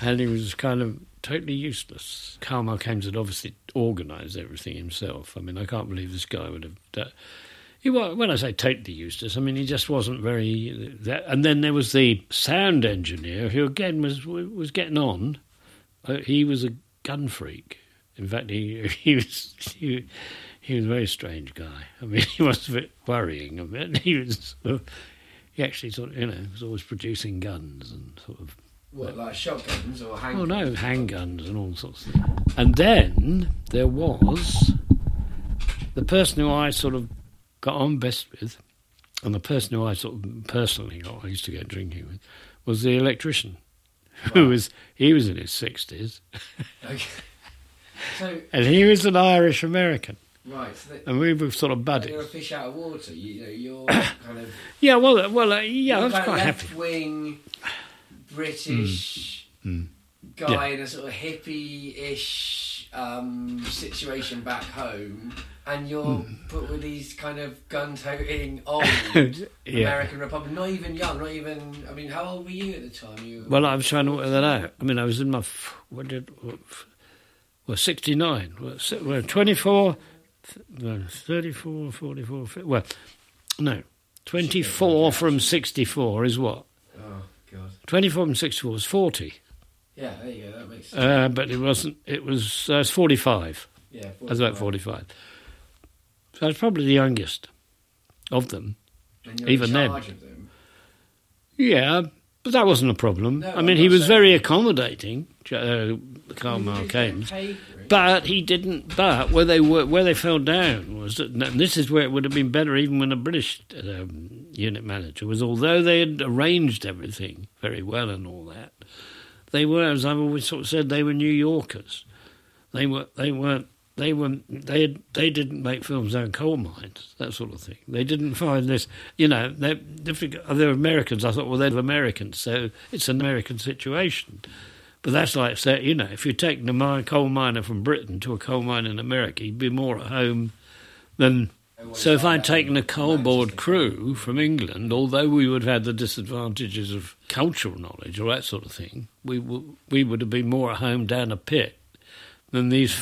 And he was kind of totally useless. Carl Malkames had obviously organised everything himself. I mean, I can't believe this guy would have... When I say totally useless, I mean, he just wasn't very... And then there was the sound engineer, who, again, was getting on. He was a gun freak. In fact, he was a very strange guy. I mean, he was a bit worrying. I mean, he actually you know, was always producing guns and sort of... What, like shotguns or handguns? Oh, no, handguns and all sorts of things. And then there was the person who I sort of got on best with, and the person who I sort of personally got, I used to get drinking with, was the electrician, who was in his 60s. Okay. So, and he was an Irish American. Right. So and we were sort of buddies. You're a fish out of water. You're kind of... Yeah, well, I was quite happy. Left-wing, British guy in a sort of hippie-ish situation back home. And you're put with these kind of gun-toting old American Republic, not even young, not even... I mean, how old were you at the time? Well, I was trying to work that out. I mean, I was in my... 69. 24, 34, 44... 50, 24 from 64 is what? Oh, God. 24 from 64 is 40. Yeah, there you go, that makes sense. But it wasn't... It was 45. Yeah, 45. I was about 45. So I was probably the youngest of them, and you're even in charge then. Of them. Yeah, but that wasn't a problem. No, I mean, he was very accommodating, Carl Malkames, but he didn't. But where they fell down was that, and this is where it would have been better, even when a British unit manager was. Although they had arranged everything very well and all that, they were, as I've always sort of said, they were New Yorkers. They didn't make films on coal mines, that sort of thing. They didn't find this, you know, they're Americans. I thought, well, they're Americans, so it's an American situation. But that's like, say, you know, if you take a coal miner from Britain to a coal mine in America, he'd be more at home than... So if I'd taken a coal board crew from England, although we would have had the disadvantages of cultural knowledge or that sort of thing, we would have been more at home down a pit than these...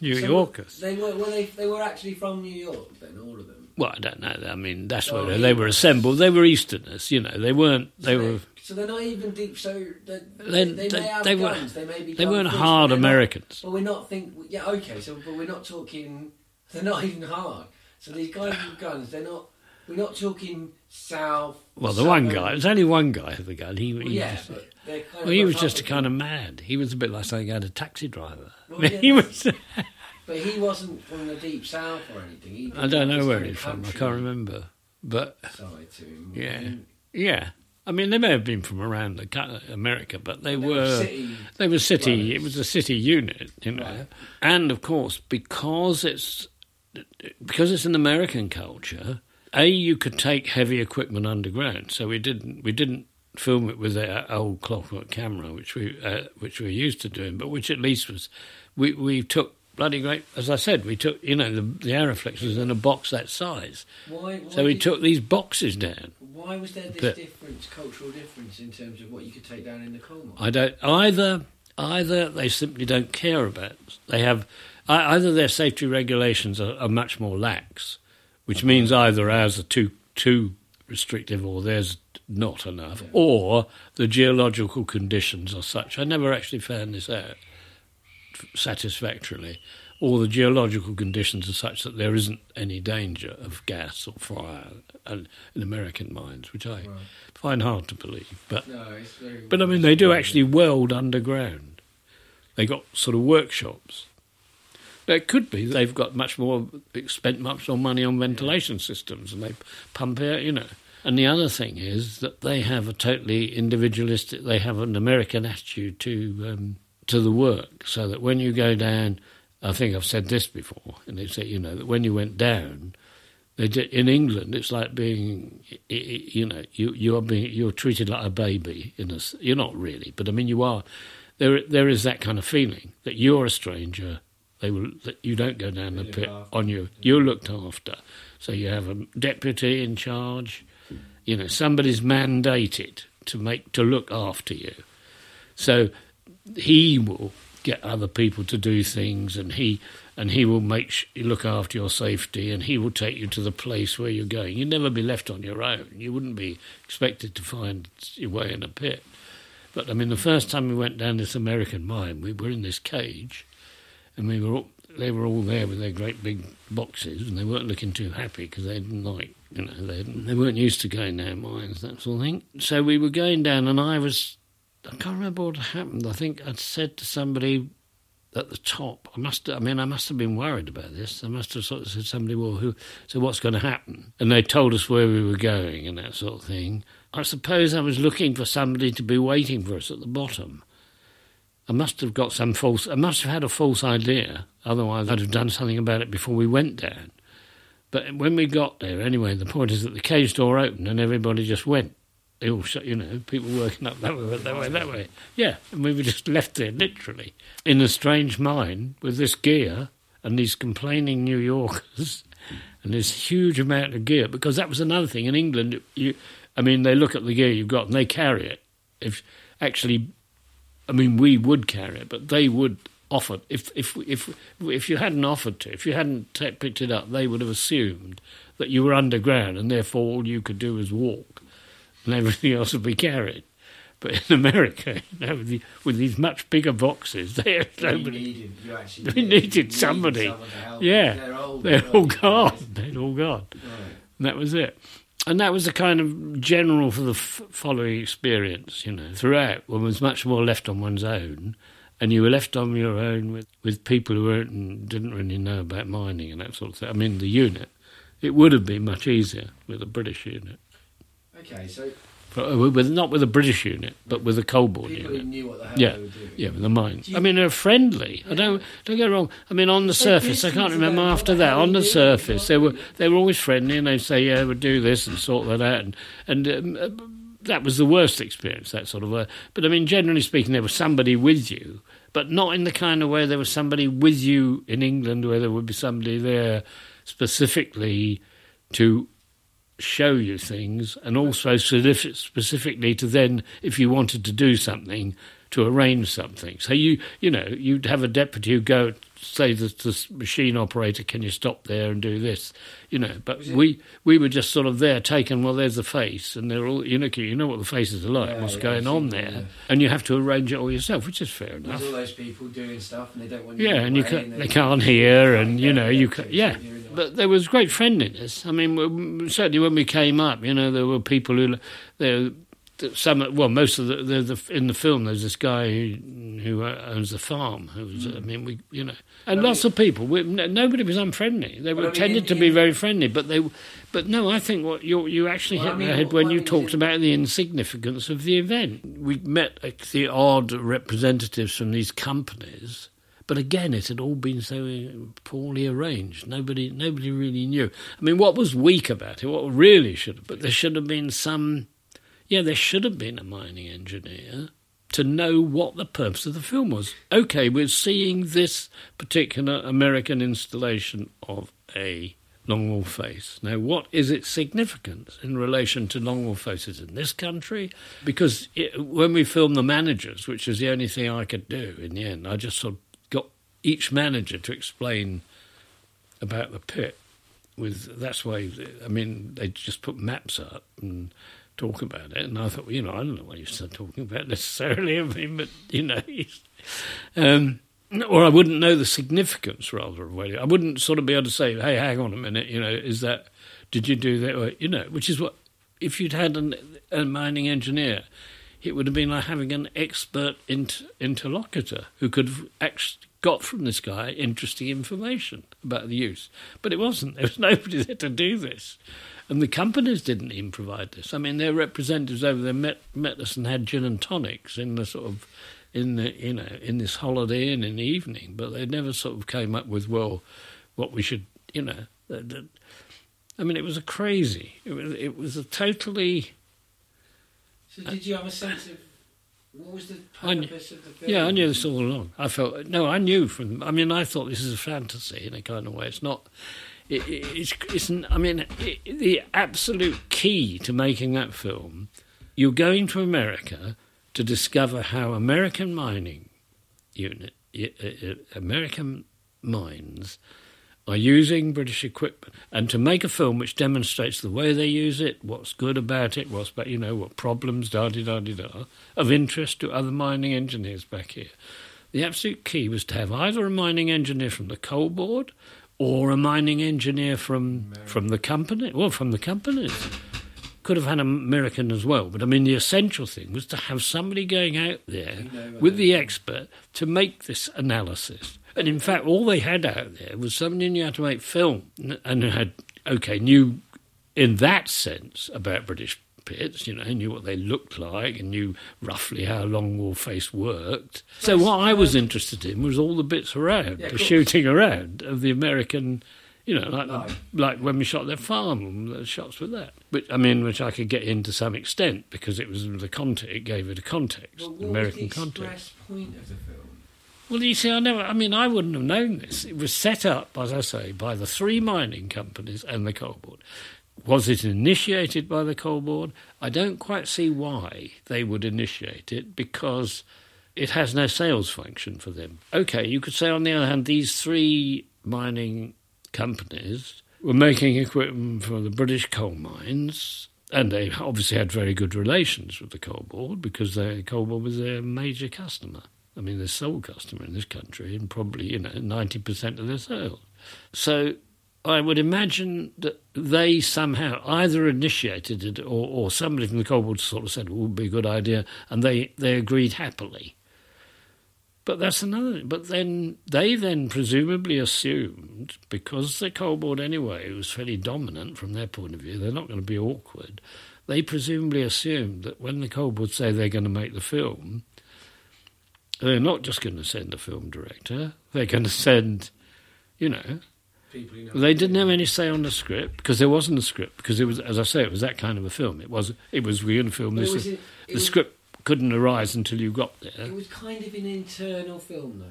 New Yorkers. They were actually from New York then, all of them? Well, I don't know. I mean, that's where they were assembled. They were Easterners, you know. They weren't... So they're not even deep... So they may have guns. They weren't hard Americans. But we're not thinking... Yeah, okay, so but we're not talking... They're not even hard. So these guys with guns, they're not... We're not talking south... Well, the one guy... There's only one guy with a gun. He was just kind of mad. He was a bit like something out of Taxi Driver. Well, yeah, he was... But he wasn't from the deep south or anything. I don't know where he's from. I can't remember. But sorry to him. Yeah, I mean, they may have been from around America, but they were city. Brothers. It was a city unit, you know. Right. And of course, because it's an American culture, you could take heavy equipment underground. So we didn't film it with our old clockwork camera, which we were used to doing, but which at least was we took. Bloody great. As I said, we took, the Aeroflex was in a box that size. So we took these boxes down. Why was there this difference, cultural difference, in terms of what you could take down in the coal mine? I don't... Either they simply don't care about... They have... Either their safety regulations are much more lax, which means either ours are too restrictive or theirs not enough, or the geological conditions are such. I never actually found this out satisfactorily, or the geological conditions are such that there isn't any danger of gas or fire in American mines, which I find hard to believe. But no, it's very but I mean, they do actually weld underground. They got sort of workshops. Now, it could be they've got spent much more money on ventilation systems, and they pump air, And the other thing is that they have a totally individualistic. They have an American attitude to the work, so that when you go down, I think I've said this before, and they say, that when you went down, they did, in England, it's like being, you're treated like a baby. You're not really, but I mean, you are. There is that kind of feeling that you're a stranger. That you don't go down the pit on you. You're looked after, so you have a deputy in charge. Somebody's mandated to look after you, so. He will get other people to do things, and he will look after your safety, and he will take you to the place where you're going. You'd never be left on your own. You wouldn't be expected to find your way in a pit. But, I mean, the first time we went down this American mine, we were in this cage, and they were all there with their great big boxes, and they weren't looking too happy because they didn't like, they weren't used to going down mines, that sort of thing. So we were going down, and I can't remember what happened. I think I'd said to somebody at the top, I must have been worried about this. I must have sort of said to somebody, so what's going to happen? And they told us where we were going and that sort of thing. I suppose I was looking for somebody to be waiting for us at the bottom. I must have had a false idea, otherwise I'd have done something about it before we went down. But when we got there, anyway, the point is that the cage door opened and everybody just went. They all shut, people working up that way. Yeah, and we were just left there, literally, in a strange mine with this gear and these complaining New Yorkers and this huge amount of gear, because that was another thing. In England, they look at the gear you've got and they carry it. We would carry it, but they would offer. If you hadn't offered to, if you hadn't picked it up, they would have assumed that you were underground and therefore all you could do was walk. And everything else would be carried. But in America, with these much bigger boxes, we needed somebody. Needed to help. Yeah, They're all gone. Right. And that was it. And that was the kind of general for the following experience, Throughout, one was much more left on one's own, and you were left on your own with people who didn't really know about mining and that sort of thing. I mean, the unit. It would have been much easier with a British unit. Okay, so... not with a British unit, but with a Coal Board unit. People who knew what the hell they were doing. Yeah, with the mines. They're friendly. Yeah. Don't get wrong. On the surface, I can't remember after that, on the surface, they were always friendly, and they'd say, yeah, we'll do this and sort that out. And that was the worst experience, that sort of... But, generally speaking, there was somebody with you, but not in the kind of way there was somebody with you in England where there would be somebody there specifically to... show you things, and also specifically to then, if you wanted to do something, to arrange something. So you'd have a deputy who go say to the machine operator, "Can you stop there and do this?" But we were just sort of there, taken. Well, there's the face, and they're all what the faces are like, what's going on there, and you have to arrange it all yourself, which is fair enough. There's all those people doing stuff, and they don't want you. Yeah, and they can't hear, and you can. Yeah. But there was great friendliness. Certainly when we came up, there were people who... some, well, most of the in the film, there's this guy who owns a farm. Who's, I mean, we, you know, and I mean, lots of people. Nobody was unfriendly. They were tended to be very friendly, but they, but no, I think what you actually hit my head when you talked about the insignificance of the event. We met the odd representatives from these companies. But again, it had all been so poorly arranged. Nobody really knew. I mean, what was weak about it? What really should have been? There should have been some... Yeah, there should have been a mining engineer to know what the purpose of the film was. OK, we're seeing this particular American installation of a longwall face. Now, what is its significance in relation to longwall faces in this country? Because when we filmed The Managers, which is the only thing I could do in the end, I just sort of each manager to explain about the pit. That's why, I mean, they just put maps up and talk about it. And I thought, well, you know, I don't know what you start talking about necessarily. I mean, but, you know, or I wouldn't know the significance, rather, of what I wouldn't sort of be able to say, hey, hang on a minute, you know, is that, did you do that? Or, you know, which is what, if you'd had a mining engineer, it would have been like having an expert interlocutor who could have actually got from this guy interesting information about the use. But it wasn't. There was nobody there to do this. And the companies didn't even provide this. I mean, their representatives over there met us and had gin and tonics in the sort of, in the, you know, in this Holiday Inn in the evening, but they never sort of came up with, well, what we should, you know. I mean, it was a crazy. It was a totally... So did you have a sense of... What was the purpose of the film? Yeah, I knew this all along. I knew from. I mean, I thought this is a fantasy in a kind of way. It's not. It's the absolute key to making that film. You're going to America to discover how American mining unit, American mines, are using British equipment, and to make a film which demonstrates the way they use it, what's good about it, what's bad, you know, what problems, da-di-da-di-da, of interest to other mining engineers back here. The absolute key was to have either a mining engineer from the Coal Board or a mining engineer from the company. Well, from the companies. Could have had an American as well, but I mean the essential thing was to have somebody going out there with the expert to make this analysis. And in fact, all they had out there was somebody who knew how to make film and knew in that sense about British pits, you know, knew what they looked like and knew roughly how longwall face worked. So what I was interested in was all the bits around, the shooting around of the American, you know, like when we shot their farm, the shots with that. Which I could get into some extent because it was the context, it gave it a context, American context. What was the express point of the film? Well, you see, I wouldn't have known this. It was set up, as I say, by the three mining companies and the Coal Board. Was it initiated by the Coal Board? I don't quite see why they would initiate it, because it has no sales function for them. OK, you could say, on the other hand, these three mining companies were making equipment for the British coal mines, and they obviously had very good relations with the Coal Board because the Coal Board was their major customer. I mean, their sole customer in this country, and probably, you know, 90% of their sales. So I would imagine that they somehow either initiated it or somebody from the Coal Board sort of said, it would be a good idea, and they agreed happily. But that's another thing. But then they presumably assumed, because the Coal Board anyway was fairly dominant from their point of view, they're not going to be awkward, they presumably assumed that when the Coal Board say they're going to make the film... They're not just going to send a film director. They're going to send, you know... People who know. They didn't have any say on the script, because there wasn't a script, because it was, as I say, it was that kind of a film. It was we're going to film this. Script couldn't arise until you got there. It was kind of an internal film,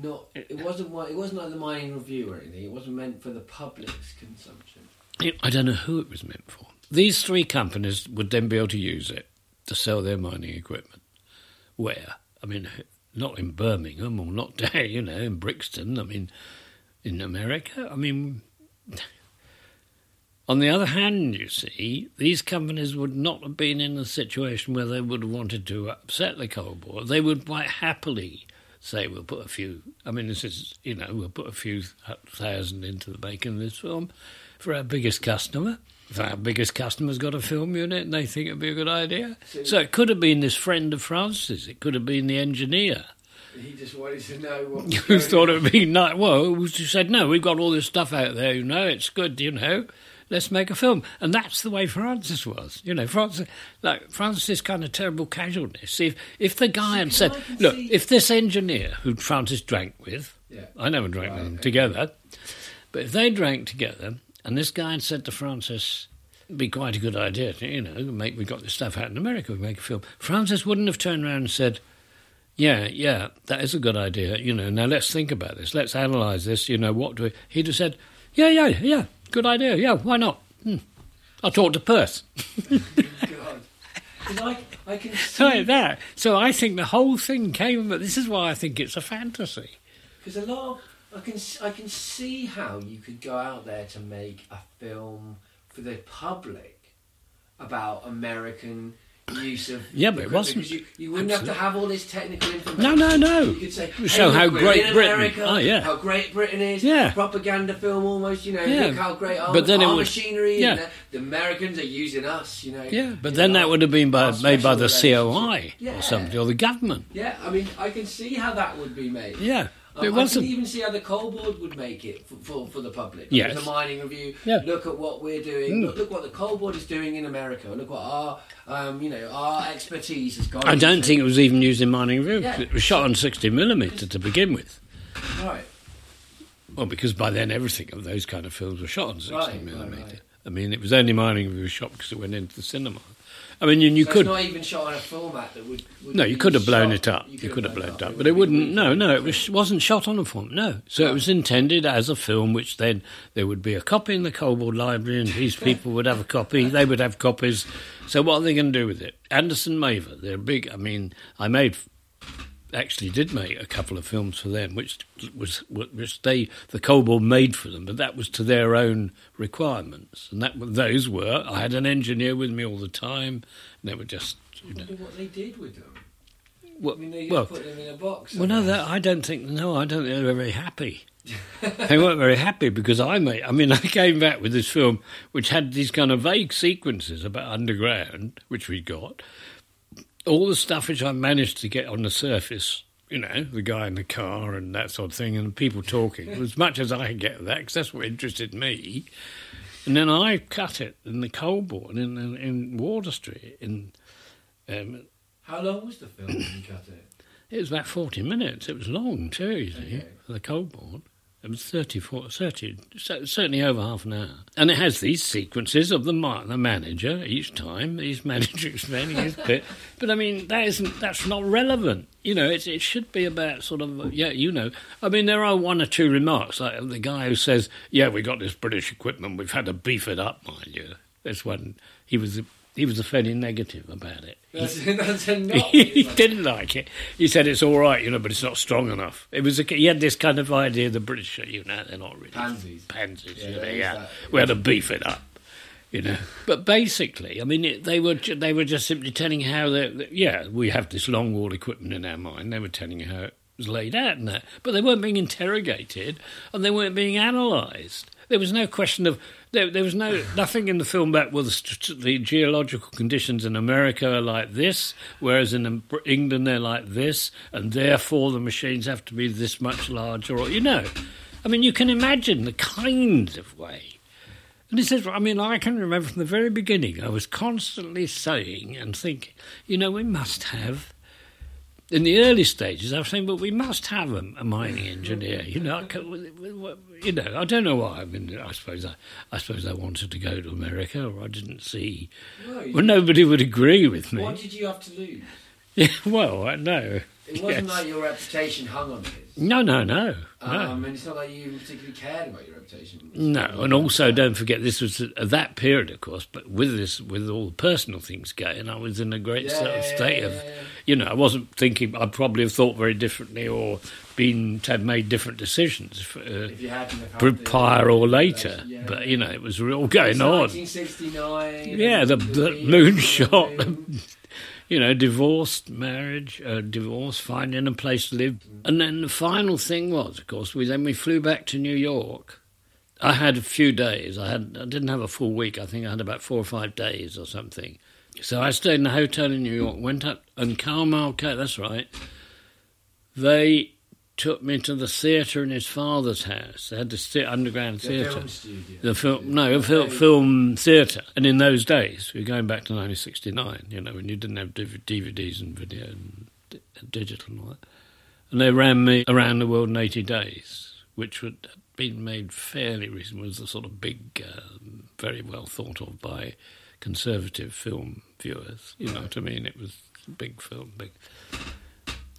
though. It wasn't like the Mining Review or anything. It wasn't meant for the public's consumption. I don't know who it was meant for. These three companies would then be able to use it to sell their mining equipment. Where? I mean... Not in Birmingham or not, you know, in Brixton, I mean, in America. I mean, on the other hand, you see, these companies would not have been in a situation where they would have wanted to upset the Coal Board. They would quite happily say we'll put a few... I mean, this is, you know, we'll put a few thousand into the making of this film for our biggest customer. If our biggest customer's got a film unit and they think it'd be a good idea. So it could have been this friend of Francis. It could have been the engineer. He just wanted to know what was going on. Thought it would be nice. Well, he said, no, we've got all this stuff out there, you know, it's good, you know, let's make a film. And that's the way Francis was. You know, Francis is kind of terrible casualness. If the guy had said, look, if this engineer who Francis drank with, yeah. I never drank with them together, but if they drank together and this guy had said to Francis, it'd be quite a good idea to, you know, we've got this stuff out in America, we make a film. Francis wouldn't have turned around and said, yeah, that is a good idea, you know, now let's think about this, let's analyse this, you know, what do we... He'd have said, yeah, good idea, yeah, why not? I'll talk to Perth. Oh, God. I can see... Like that. So I think the whole thing came... But this is why I think it's a fantasy. Because I can see how you could go out there to make a film for the public about American... use of but it wasn't. You wouldn't have to have all this technical information. No. You could say, hey, show how great Britain. America, how great Britain is. Yeah. Propaganda film almost. You know, look how great our machinery. Yeah. And the Americans are using us. You know. Yeah, but then that would have been made by the COI or somebody or the government. Yeah, I mean, I can see how that would be made. Yeah. I can even see how the Coal Board would make it for the public. Yes. There's a Mining Review. Yeah. Look at what we're doing. Look what the Coal Board is doing in America. Look what our expertise has gone. I don't think it was even used in Mining Review. Yeah. It was shot on 60mm to begin with. Right. Well, because by then everything of those kind of films were shot on 60mm. Right. I mean, it was only Mining Review shot because it went into the cinema. I mean, and you could... it's not even shot on a format that would no, you could have blown it up. You could have blown it up. But it wasn't shot on a format, no. So it was intended as a film, which then there would be a copy in the Coal Board library and these people would have a copy, they would have copies. So what are they going to do with it? Anderson Mavor, they're big... I mean, I did make a couple of films for them, which the Coal Board made for them, but that was to their own requirements, and I had an engineer with me all the time, and they were just. You know, I wonder what they did with them. Well, I mean, they put them in a box. Well, no, I don't think they were very happy. They weren't very happy because I came back with this film which had these kind of vague sequences about underground, which we got. All the stuff which I managed to get on the surface, you know, the guy in the car and that sort of thing, and people talking, as much as I could get of that, because that's what interested me. And then I cut it in the Coal Board in Water Street. How long was the film when you cut it? It was about 40 minutes. It was long, too, you see, for the Coal Board. It was 30, certainly over half an hour. And it has these sequences of the manager each time, his manager explaining his bit. But, I mean, that's not relevant. You know, it should be about sort of, you know. I mean, there are one or two remarks, like the guy who says, we got this British equipment, we've had to beef it up, mind you. This one, he was fairly negative about it. He didn't like it. He said it's all right, you know, but it's not strong enough. He had this kind of idea the British, you know, they're not really pansies. We had to beef it up, you know. But basically, I mean, they were just simply telling how we have this longwall equipment in our mine. They were telling you how it was laid out and that, but they weren't being interrogated and they weren't being analysed. There was no question of... There was nothing in the film about, well, the geological conditions in America are like this, whereas in England they're like this, and therefore the machines have to be this much larger, or, you know. I mean, you can imagine the kind of way. And this is, I mean, I can remember from the very beginning, I was constantly saying and thinking, you know, we must have... In the early stages, I was saying, but we must have a mining engineer. You know, I don't know why. I mean, I suppose I wanted to go to America, or I didn't see. Well, nobody would agree with me. What did you have to lose? Yeah, well, I know. It wasn't like your reputation hung on it. No. And it's not like you particularly cared about your reputation. No, and also don't forget this was at that period, of course. But with all the personal things going, I was in a great state of, you know, I wasn't thinking. I'd probably have thought very differently or made different decisions if you hadn't had prior or later. Yeah. But you know, it was all going on. 1969. Yeah, the moonshot. you know, divorced, marriage, divorce, finding a place to live. And then the final thing was, of course, we flew back to New York. I had a few days. I didn't have a full week. I think I had about 4 or 5 days or something. So I stayed in a hotel in New York, went up, and Carl Malkames, that's right, they took me to the theatre in his father's house. They had this underground theatre. The film studio. Film theatre. And in those days, we're going back to 1969, you know, when you didn't have DVDs and video and digital and all that. And they ran me around the world in 80 days, which had been made fairly recently. It was a sort of big, very well thought of by conservative film viewers. You know what I mean? It was a big film, big...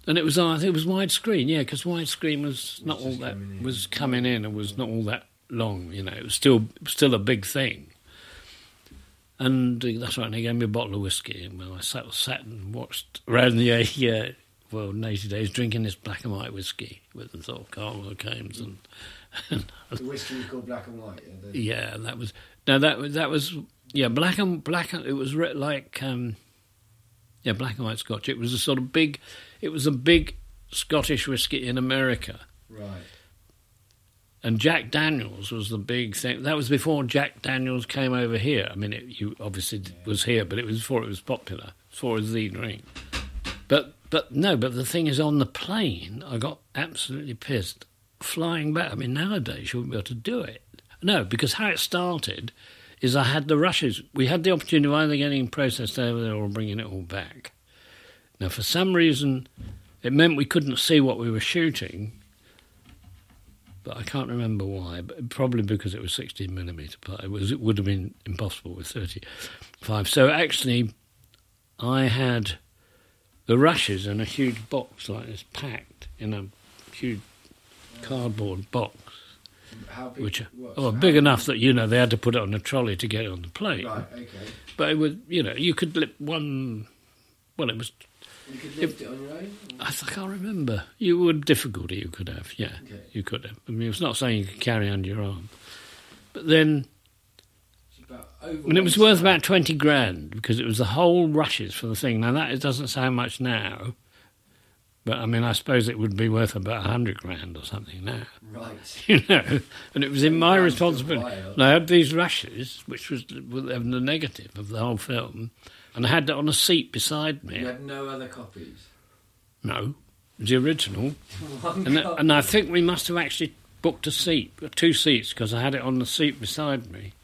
And it was, I think it was widescreen, yeah, because widescreen was not all that, was coming in and was not all that long, you know. It was still a big thing. And that's right, and they gave me a bottle of whiskey, and when I sat and watched around the 80 days drinking this black and white whiskey with the sort of Carl Malkames and the whiskey was called Black and White, yeah. Yeah, and that was black and it was like black and white Scotch. It was a sort of big. It was a big Scottish whiskey in America. Right. And Jack Daniels was the big thing. That was before Jack Daniels came over here. I mean, was here, but it was before it was popular. Before it was the drink. But the thing is, on the plane, I got absolutely pissed flying back. I mean, nowadays you wouldn't be able to do it. No, because how it started is I had the rushes. We had the opportunity of either getting processed over there or bringing it all back. Now, for some reason, it meant we couldn't see what we were shooting, but I can't remember why. But probably because it was 16mm, but it would have been impossible with 35. So actually, I had the rushes in a huge box like this, packed in a huge cardboard box. How big? Big enough that, you know, they had to put it on a trolley to get it on the plane. Right, okay. But it was, you know, you could lift one. Well, it was. You could lift it on your own? Or? I can't remember. You would difficulty you could have, yeah. Okay. You could have. I mean, it's not saying you could carry under your arm. But then. And it was worth about $20,000 because it was the whole rushes for the thing. Now, that doesn't sound much now. But, I mean, I suppose it would be worth about $100,000 or something now. Right. You know, and it was in my responsibility. And I had these rushes, which was the negative of the whole film, and I had that on a seat beside me. You had no other copies? No, it was the original. And I think we must have actually booked a seat, 2 seats, because I had it on the seat beside me.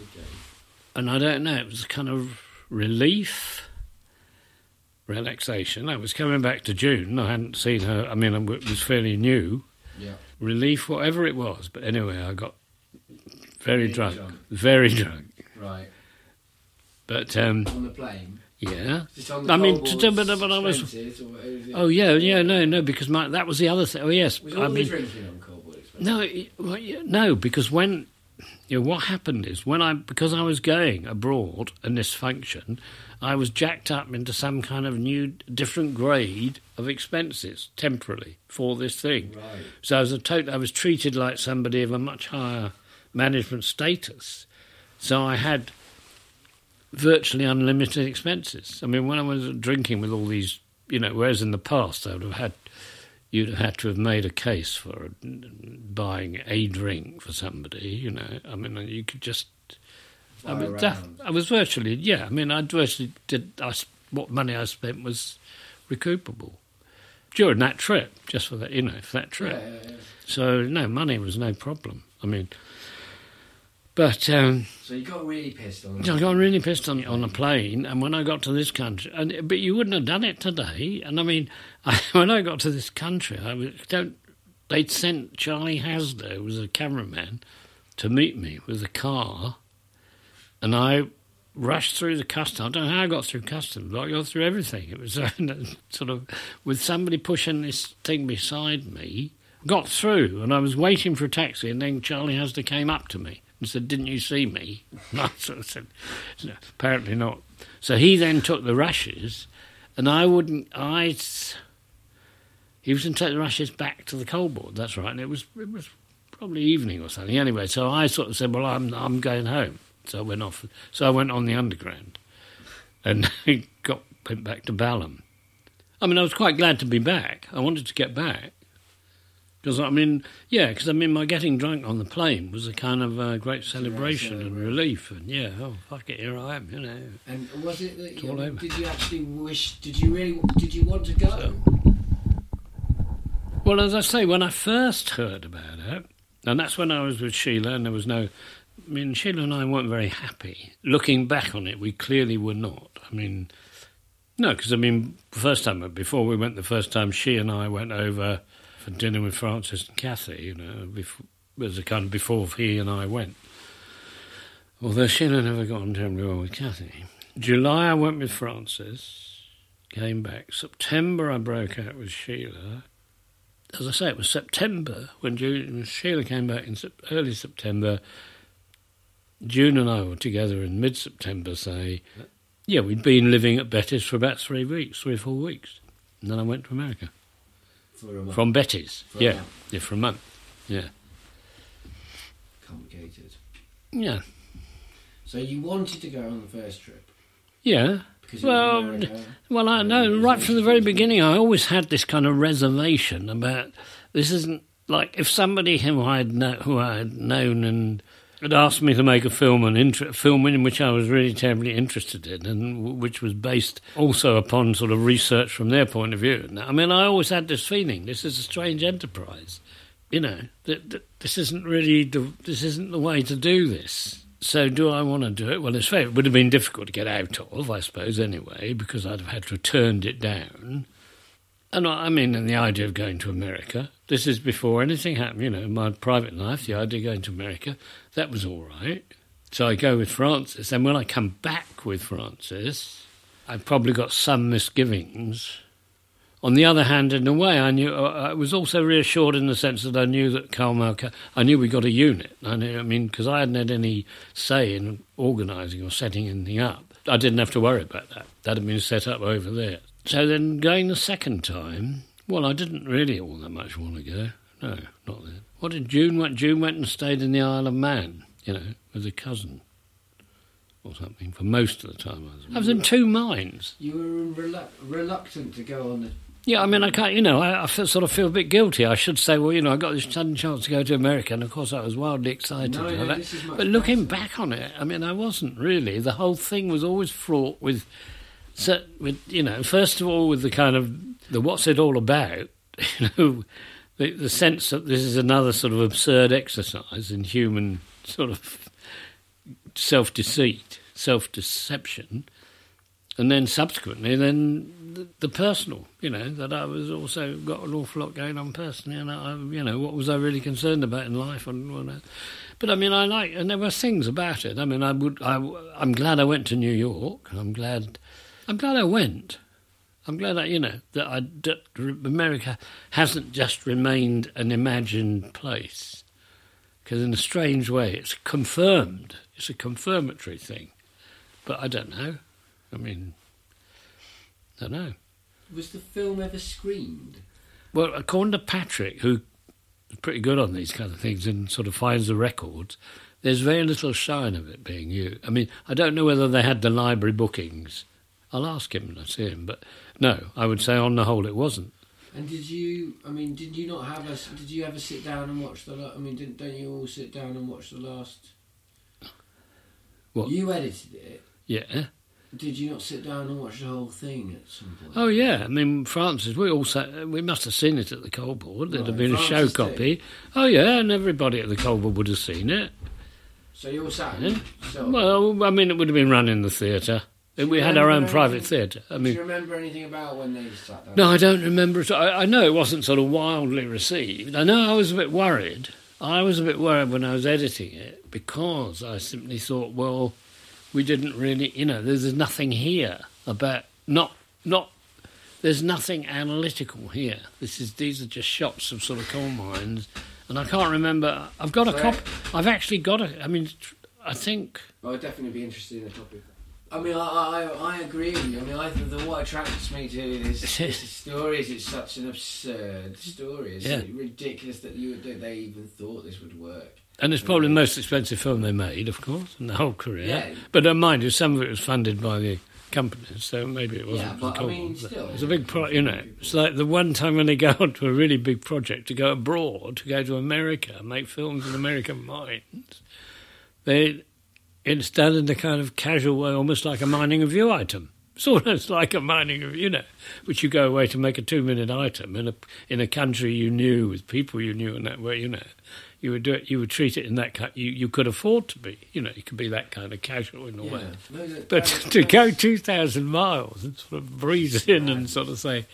Okay. And I don't know, it was a kind of relief... relaxation. I was coming back to June. I hadn't seen her. I mean, it was fairly new. Yeah. Relief, whatever it was. But anyway, I got very drunk. Right. But on the plane. Yeah. Just on the I was. Oh no, because that was the other thing. Oh yes. Was all the drinking on Coal Board Expenses? No, because when. You know, what happened is, because I was going abroad in this function, I was jacked up into some kind of new, different grade of expenses, temporarily, for this thing. Right. So I was treated like somebody of a much higher management status. So I had virtually unlimited expenses. I mean, when I was drinking with all these, you know, whereas in the past I would have had... You'd have had to have made a case for buying a drink for somebody, you know. I mean, you could just... I virtually did... what money I spent was recoupable during that trip, just for that, you know, for that trip. Yeah. So, no, money was no problem. I mean... But so you got really pissed on. I got really pissed on the plane, and when I got to this country, but you wouldn't have done it today. And I mean, when I got to this country, they'd sent Charlie Hasda, who was a cameraman, to meet me with a car, and I rushed through the customs. I don't know how I got through customs, but I got through everything. It was sort of with somebody pushing this thing beside me. Got through, and I was waiting for a taxi, and then Charlie Hasda came up to me. And said, "Didn't you see me?" And I sort of said, "No, apparently not." So he then took the rushes, and he was going to take the rushes back to the Coal Board. That's right, and it was probably evening or something. Anyway, so I sort of said, "Well, I'm going home." So I went on the Underground, and I went back to Balham. I mean, I was quite glad to be back. I wanted to get back. Because, I mean, yeah, because, I mean, my getting drunk on the plane was a kind of great celebration and relief. And, yeah, oh, fuck it, here I am, you know. And was it that did you actually wish, did you want to go? So, well, as I say, when I first heard about it, and that's when I was with Sheila and there was no... I mean, Sheila and I weren't very happy. Looking back on it, we clearly were not. I mean, no, because, I mean, the first time, before we went the first time, she and I went over... for dinner with Francis and Cathy, you know, was a kind of before he and I went. Although Sheila never got on terribly well with Cathy. July I went with Francis, came back. September I broke out with Sheila. As I say, it was September when Sheila came back in early September. June and I were together in mid-September, say. Yeah, we'd been living at Betty's for about 3 weeks, 3 or 4 weeks. And then I went to America. From Betty's, yeah. Yeah, for a month, yeah. Complicated. Yeah. So you wanted to go on the first trip? Yeah. Well, I know, right from the very beginning, I always had this kind of reservation about, this isn't, like, if somebody who I had known and had asked me to make a film, film in which I was really terribly interested in and which was based also upon sort of research from their point of view. I mean, I always had this feeling, this is a strange enterprise, you know, that this isn't the way to do this. So do I want to do it? Well, it's fair. It would have been difficult to get out of, I suppose, anyway, because I'd have had to have turned it down. And I mean, and the idea of going to America, this is before anything happened, you know, in my private life, the idea of going to America, that was all right. So I go with Francis, and when I come back with Francis, I've probably got some misgivings. On the other hand, in a way, I was also reassured in the sense that I knew that Carl Malkames, I knew we got a unit. Because I hadn't had any say in organising or setting anything up. I didn't have to worry about that. That had been set up over there. So then going the second time, well, I didn't really all that much want to go. No, not then. What did June went? June went and stayed in the Isle of Man, you know, with a cousin or something for most of the time. I was in two minds. You were reluctant to go on the... Yeah, I mean, I can't, you know, I sort of feel a bit guilty. I should say, well, you know, I got this sudden chance to go to America, and of course I was wildly excited. But looking back on it, I mean, I wasn't really. The whole thing was always fraught with... So, you know, first of all, with the kind of the what's it all about, you know, the sense that this is another sort of absurd exercise in human sort of self-deceit, self-deception, and then subsequently, the personal, you know, that I was also got an awful lot going on personally, and I, you know, what was I really concerned about in life and all that. But I mean, and there were things about it. I mean, I'm glad I went to New York. I'm glad I went. I'm glad that America hasn't just remained an imagined place, because in a strange way it's confirmed. It's a confirmatory thing. But I don't know. I mean, I don't know. Was the film ever screened? Well, according to Patrick, who is pretty good on these kind of things and sort of finds the records, there's very little sign of it being used. I mean, I don't know whether they had the library bookings. I'll ask him when I see him, but no, I would say on the whole it wasn't. And did you ever sit down and watch don't you all sit down and watch the last... What? You edited it? Yeah. Did you not sit down and watch the whole thing at some point? Oh, yeah. I mean, Francis, we must have seen it at the Coal Board. There'd have been Francis a show copy. Did. Oh, yeah, and everybody at the Coal Board would have seen it. So you all sat in? Yeah. Well, I mean, it would have been run in the theatre. We had our own private theatre. I mean, do you remember anything about when they sat down? No, I don't remember at all. I know it wasn't sort of wildly received. I know I was a bit worried. I was a bit worried when I was editing it because I simply thought, well, we didn't really... You know, there's nothing here about... There's nothing analytical here. These are just shots of sort of coal mines. And I can't remember... I've got a copy... I've actually got a... I mean, I think... Well, I'd definitely be interested in a copy of that. I mean, I agree with you. I mean, what attracts me to this story is it's such an absurd story. It's ridiculous that they even thought this would work. And it's probably the most expensive film they made, of course, in the whole career. Yeah. But mind you, some of it was funded by the company, so maybe it wasn't. Yeah, but I mean, still, it's a big project, you know. It's like the one time when they go on to a really big project to go abroad, to go to America, make films in American mines. It's done in a kind of casual way, almost like a Mining Review item. It's almost like a Mining Review, you know, which you go away to make a 2-minute item in a country you knew, with people you knew, and that way, you know. You would do it. You would treat it in that kind. You could afford to be. You know, you could be that kind of casual in a way. But to go 2,000 miles and sort of breeze in and sort of say,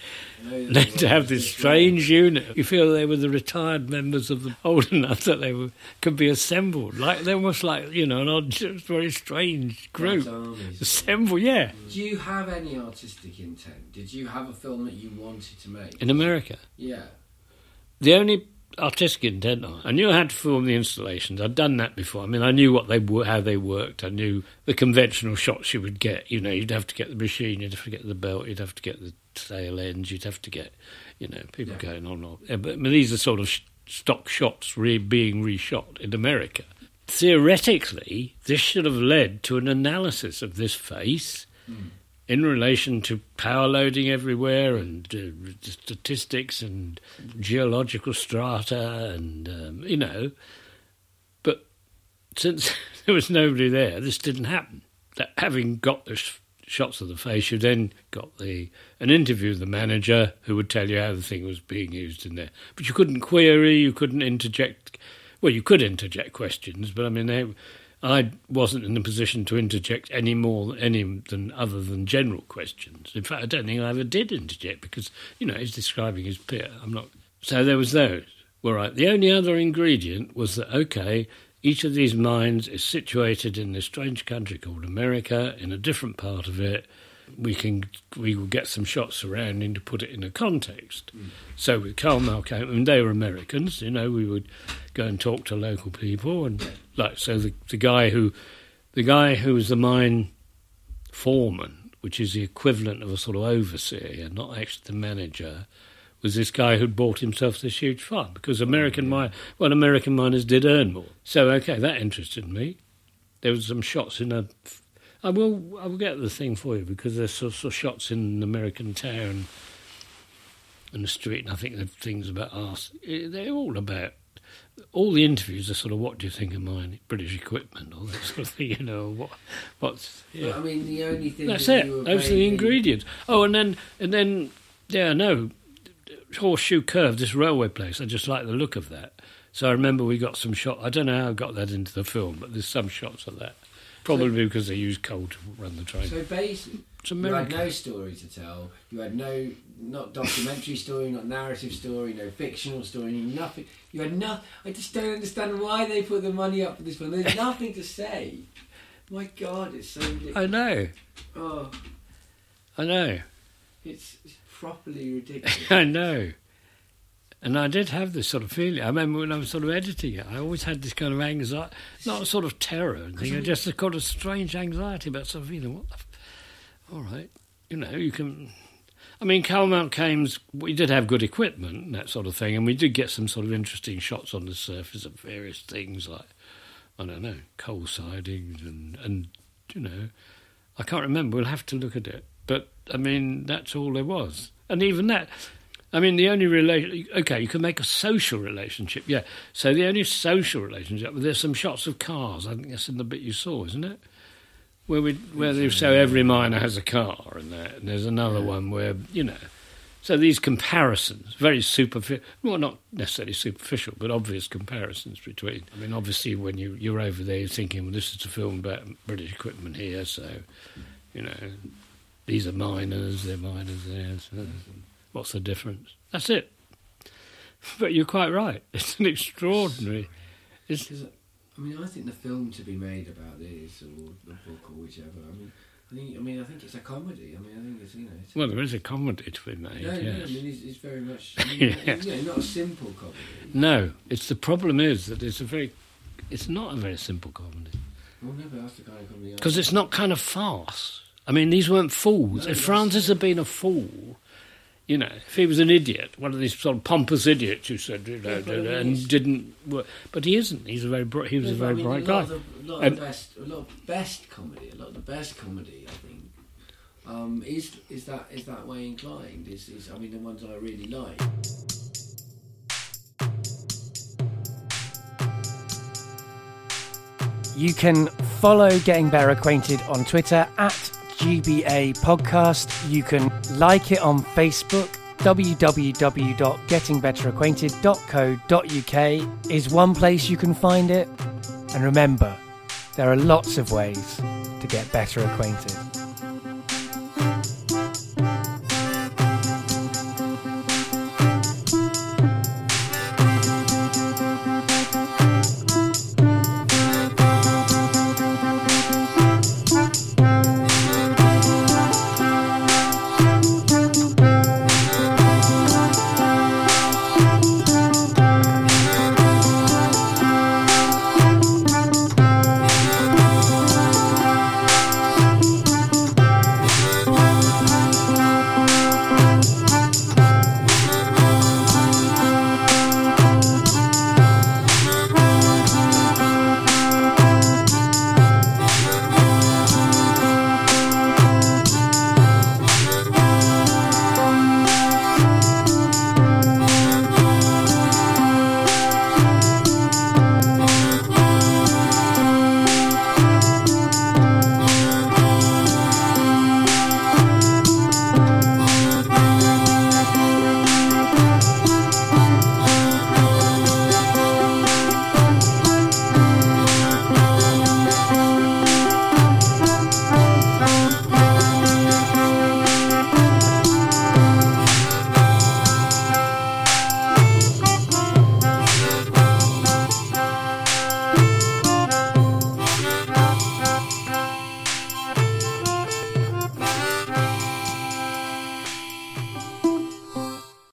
to have this strange unit, you feel they were the retired members of the old enough that they could be assembled. Like they're almost like, you know, an odd, very strange group assembled. Yeah. Do you have any artistic intent? Did you have a film that you wanted to make in America? Yeah. The only artistic intent. I knew I had to film the installations. I'd done that before. I mean, I knew how they worked. I knew the conventional shots you would get. You know, you'd have to get the machine, you'd have to get the belt, you'd have to get the tail ends, you'd have to get, you know, people going on and off. Yeah, but I mean, these are sort of stock shots being reshot in America. Theoretically, this should have led to an analysis of this face in relation to power loading everywhere and statistics and geological strata and, you know. But since there was nobody there, this didn't happen. That having got the shots of the face, you then got an interview with the manager who would tell you how the thing was being used in there. But you couldn't query, you couldn't interject. Well, you could interject questions, but I mean, I wasn't in a position to interject other than general questions. In fact, I don't think I ever did interject because, you know, he's describing his peer. I'm not. So there was those. Well, right. The only other ingredient was that, okay, each of these mines is situated in this strange country called America, in a different part of it. We will get some shots surrounding to put it in a context. So with Carl Malkames, and they were Americans, you know, we would go and talk to local people, and like so the guy who was the mine foreman, which is the equivalent of a sort of overseer, not actually the manager, was this guy who'd bought himself this huge farm because American miners did earn more. So okay, that interested me. There was some shots in a. I will get the thing for you because there's sort of shots in an American town and the street, and I think the things about us. They're all about. All the interviews are sort of, what do you think of mine, British equipment, all that sort of thing, you know. What's? Yeah. Well, I mean, the only thing that's that it. Those are the ingredients. Oh, and then yeah, no, Horseshoe Curve, this railway place. I just like the look of that. So I remember we got some shot. I don't know how I got that into the film, but there's some shots of that. Probably because they used coal to run the train. So basically, you had no story to tell. You had not documentary story, not narrative story, no fictional story, nothing. You had nothing. I just don't understand why they put the money up for this one. There's nothing to say. My God, it's so ridiculous. I know. Oh. I know. It's properly ridiculous. I know. And I did have this sort of feeling. I remember when I was sort of editing it, I always had this kind of anxiety, not a sort of terror, and thing, just a kind of strange anxiety about sort of, you know, what the... all right, you know, you can... I mean, Carl Malkames, we did have good equipment and that sort of thing, and we did get some sort of interesting shots on the surface of various things like, I don't know, coal sidings and you know, I can't remember. We'll have to look at it. But, I mean, that's all there was. And even that... I mean, the only relation... OK, you can make a social relationship, yeah. So the only social relationship... There's some shots of cars. I think that's in the bit you saw, isn't it? Where every miner has a car and that. And there's another one where, you know... So these comparisons, very superficial... Well, not necessarily superficial, but obvious comparisons between... I mean, obviously, when you're over there, you're thinking, well, this is a film about British equipment here, so, you know, these are miners, they're miners there, so... What's the difference? That's it. But you're quite right. It's an extraordinary... I mean, I think the film to be made about this, or the book, or whichever, I think it's a comedy. I mean, I think it's, you know... Well, there is a comedy to be made, No, I mean, it's very much... I mean, yes. You know, not a simple comedy. No. It's the problem is that it's not a very simple comedy. Well, no, but that's the kind of comedy... Because it's not kind of farce. I mean, these weren't fools. No, if Francis had been a fool... You know, if he was an idiot, one of these sort of pompous idiots who said, you know, and didn't work. But he isn't. He was a very bright guy. A lot of the best comedy, I think, is that way inclined? Is I mean, the ones I really like. You can follow Getting Better Acquainted on Twitter @GBA Podcast. You can like it on Facebook. www.gettingbetteracquainted.co.uk is one place you can find it. And remember, there are lots of ways to get better acquainted.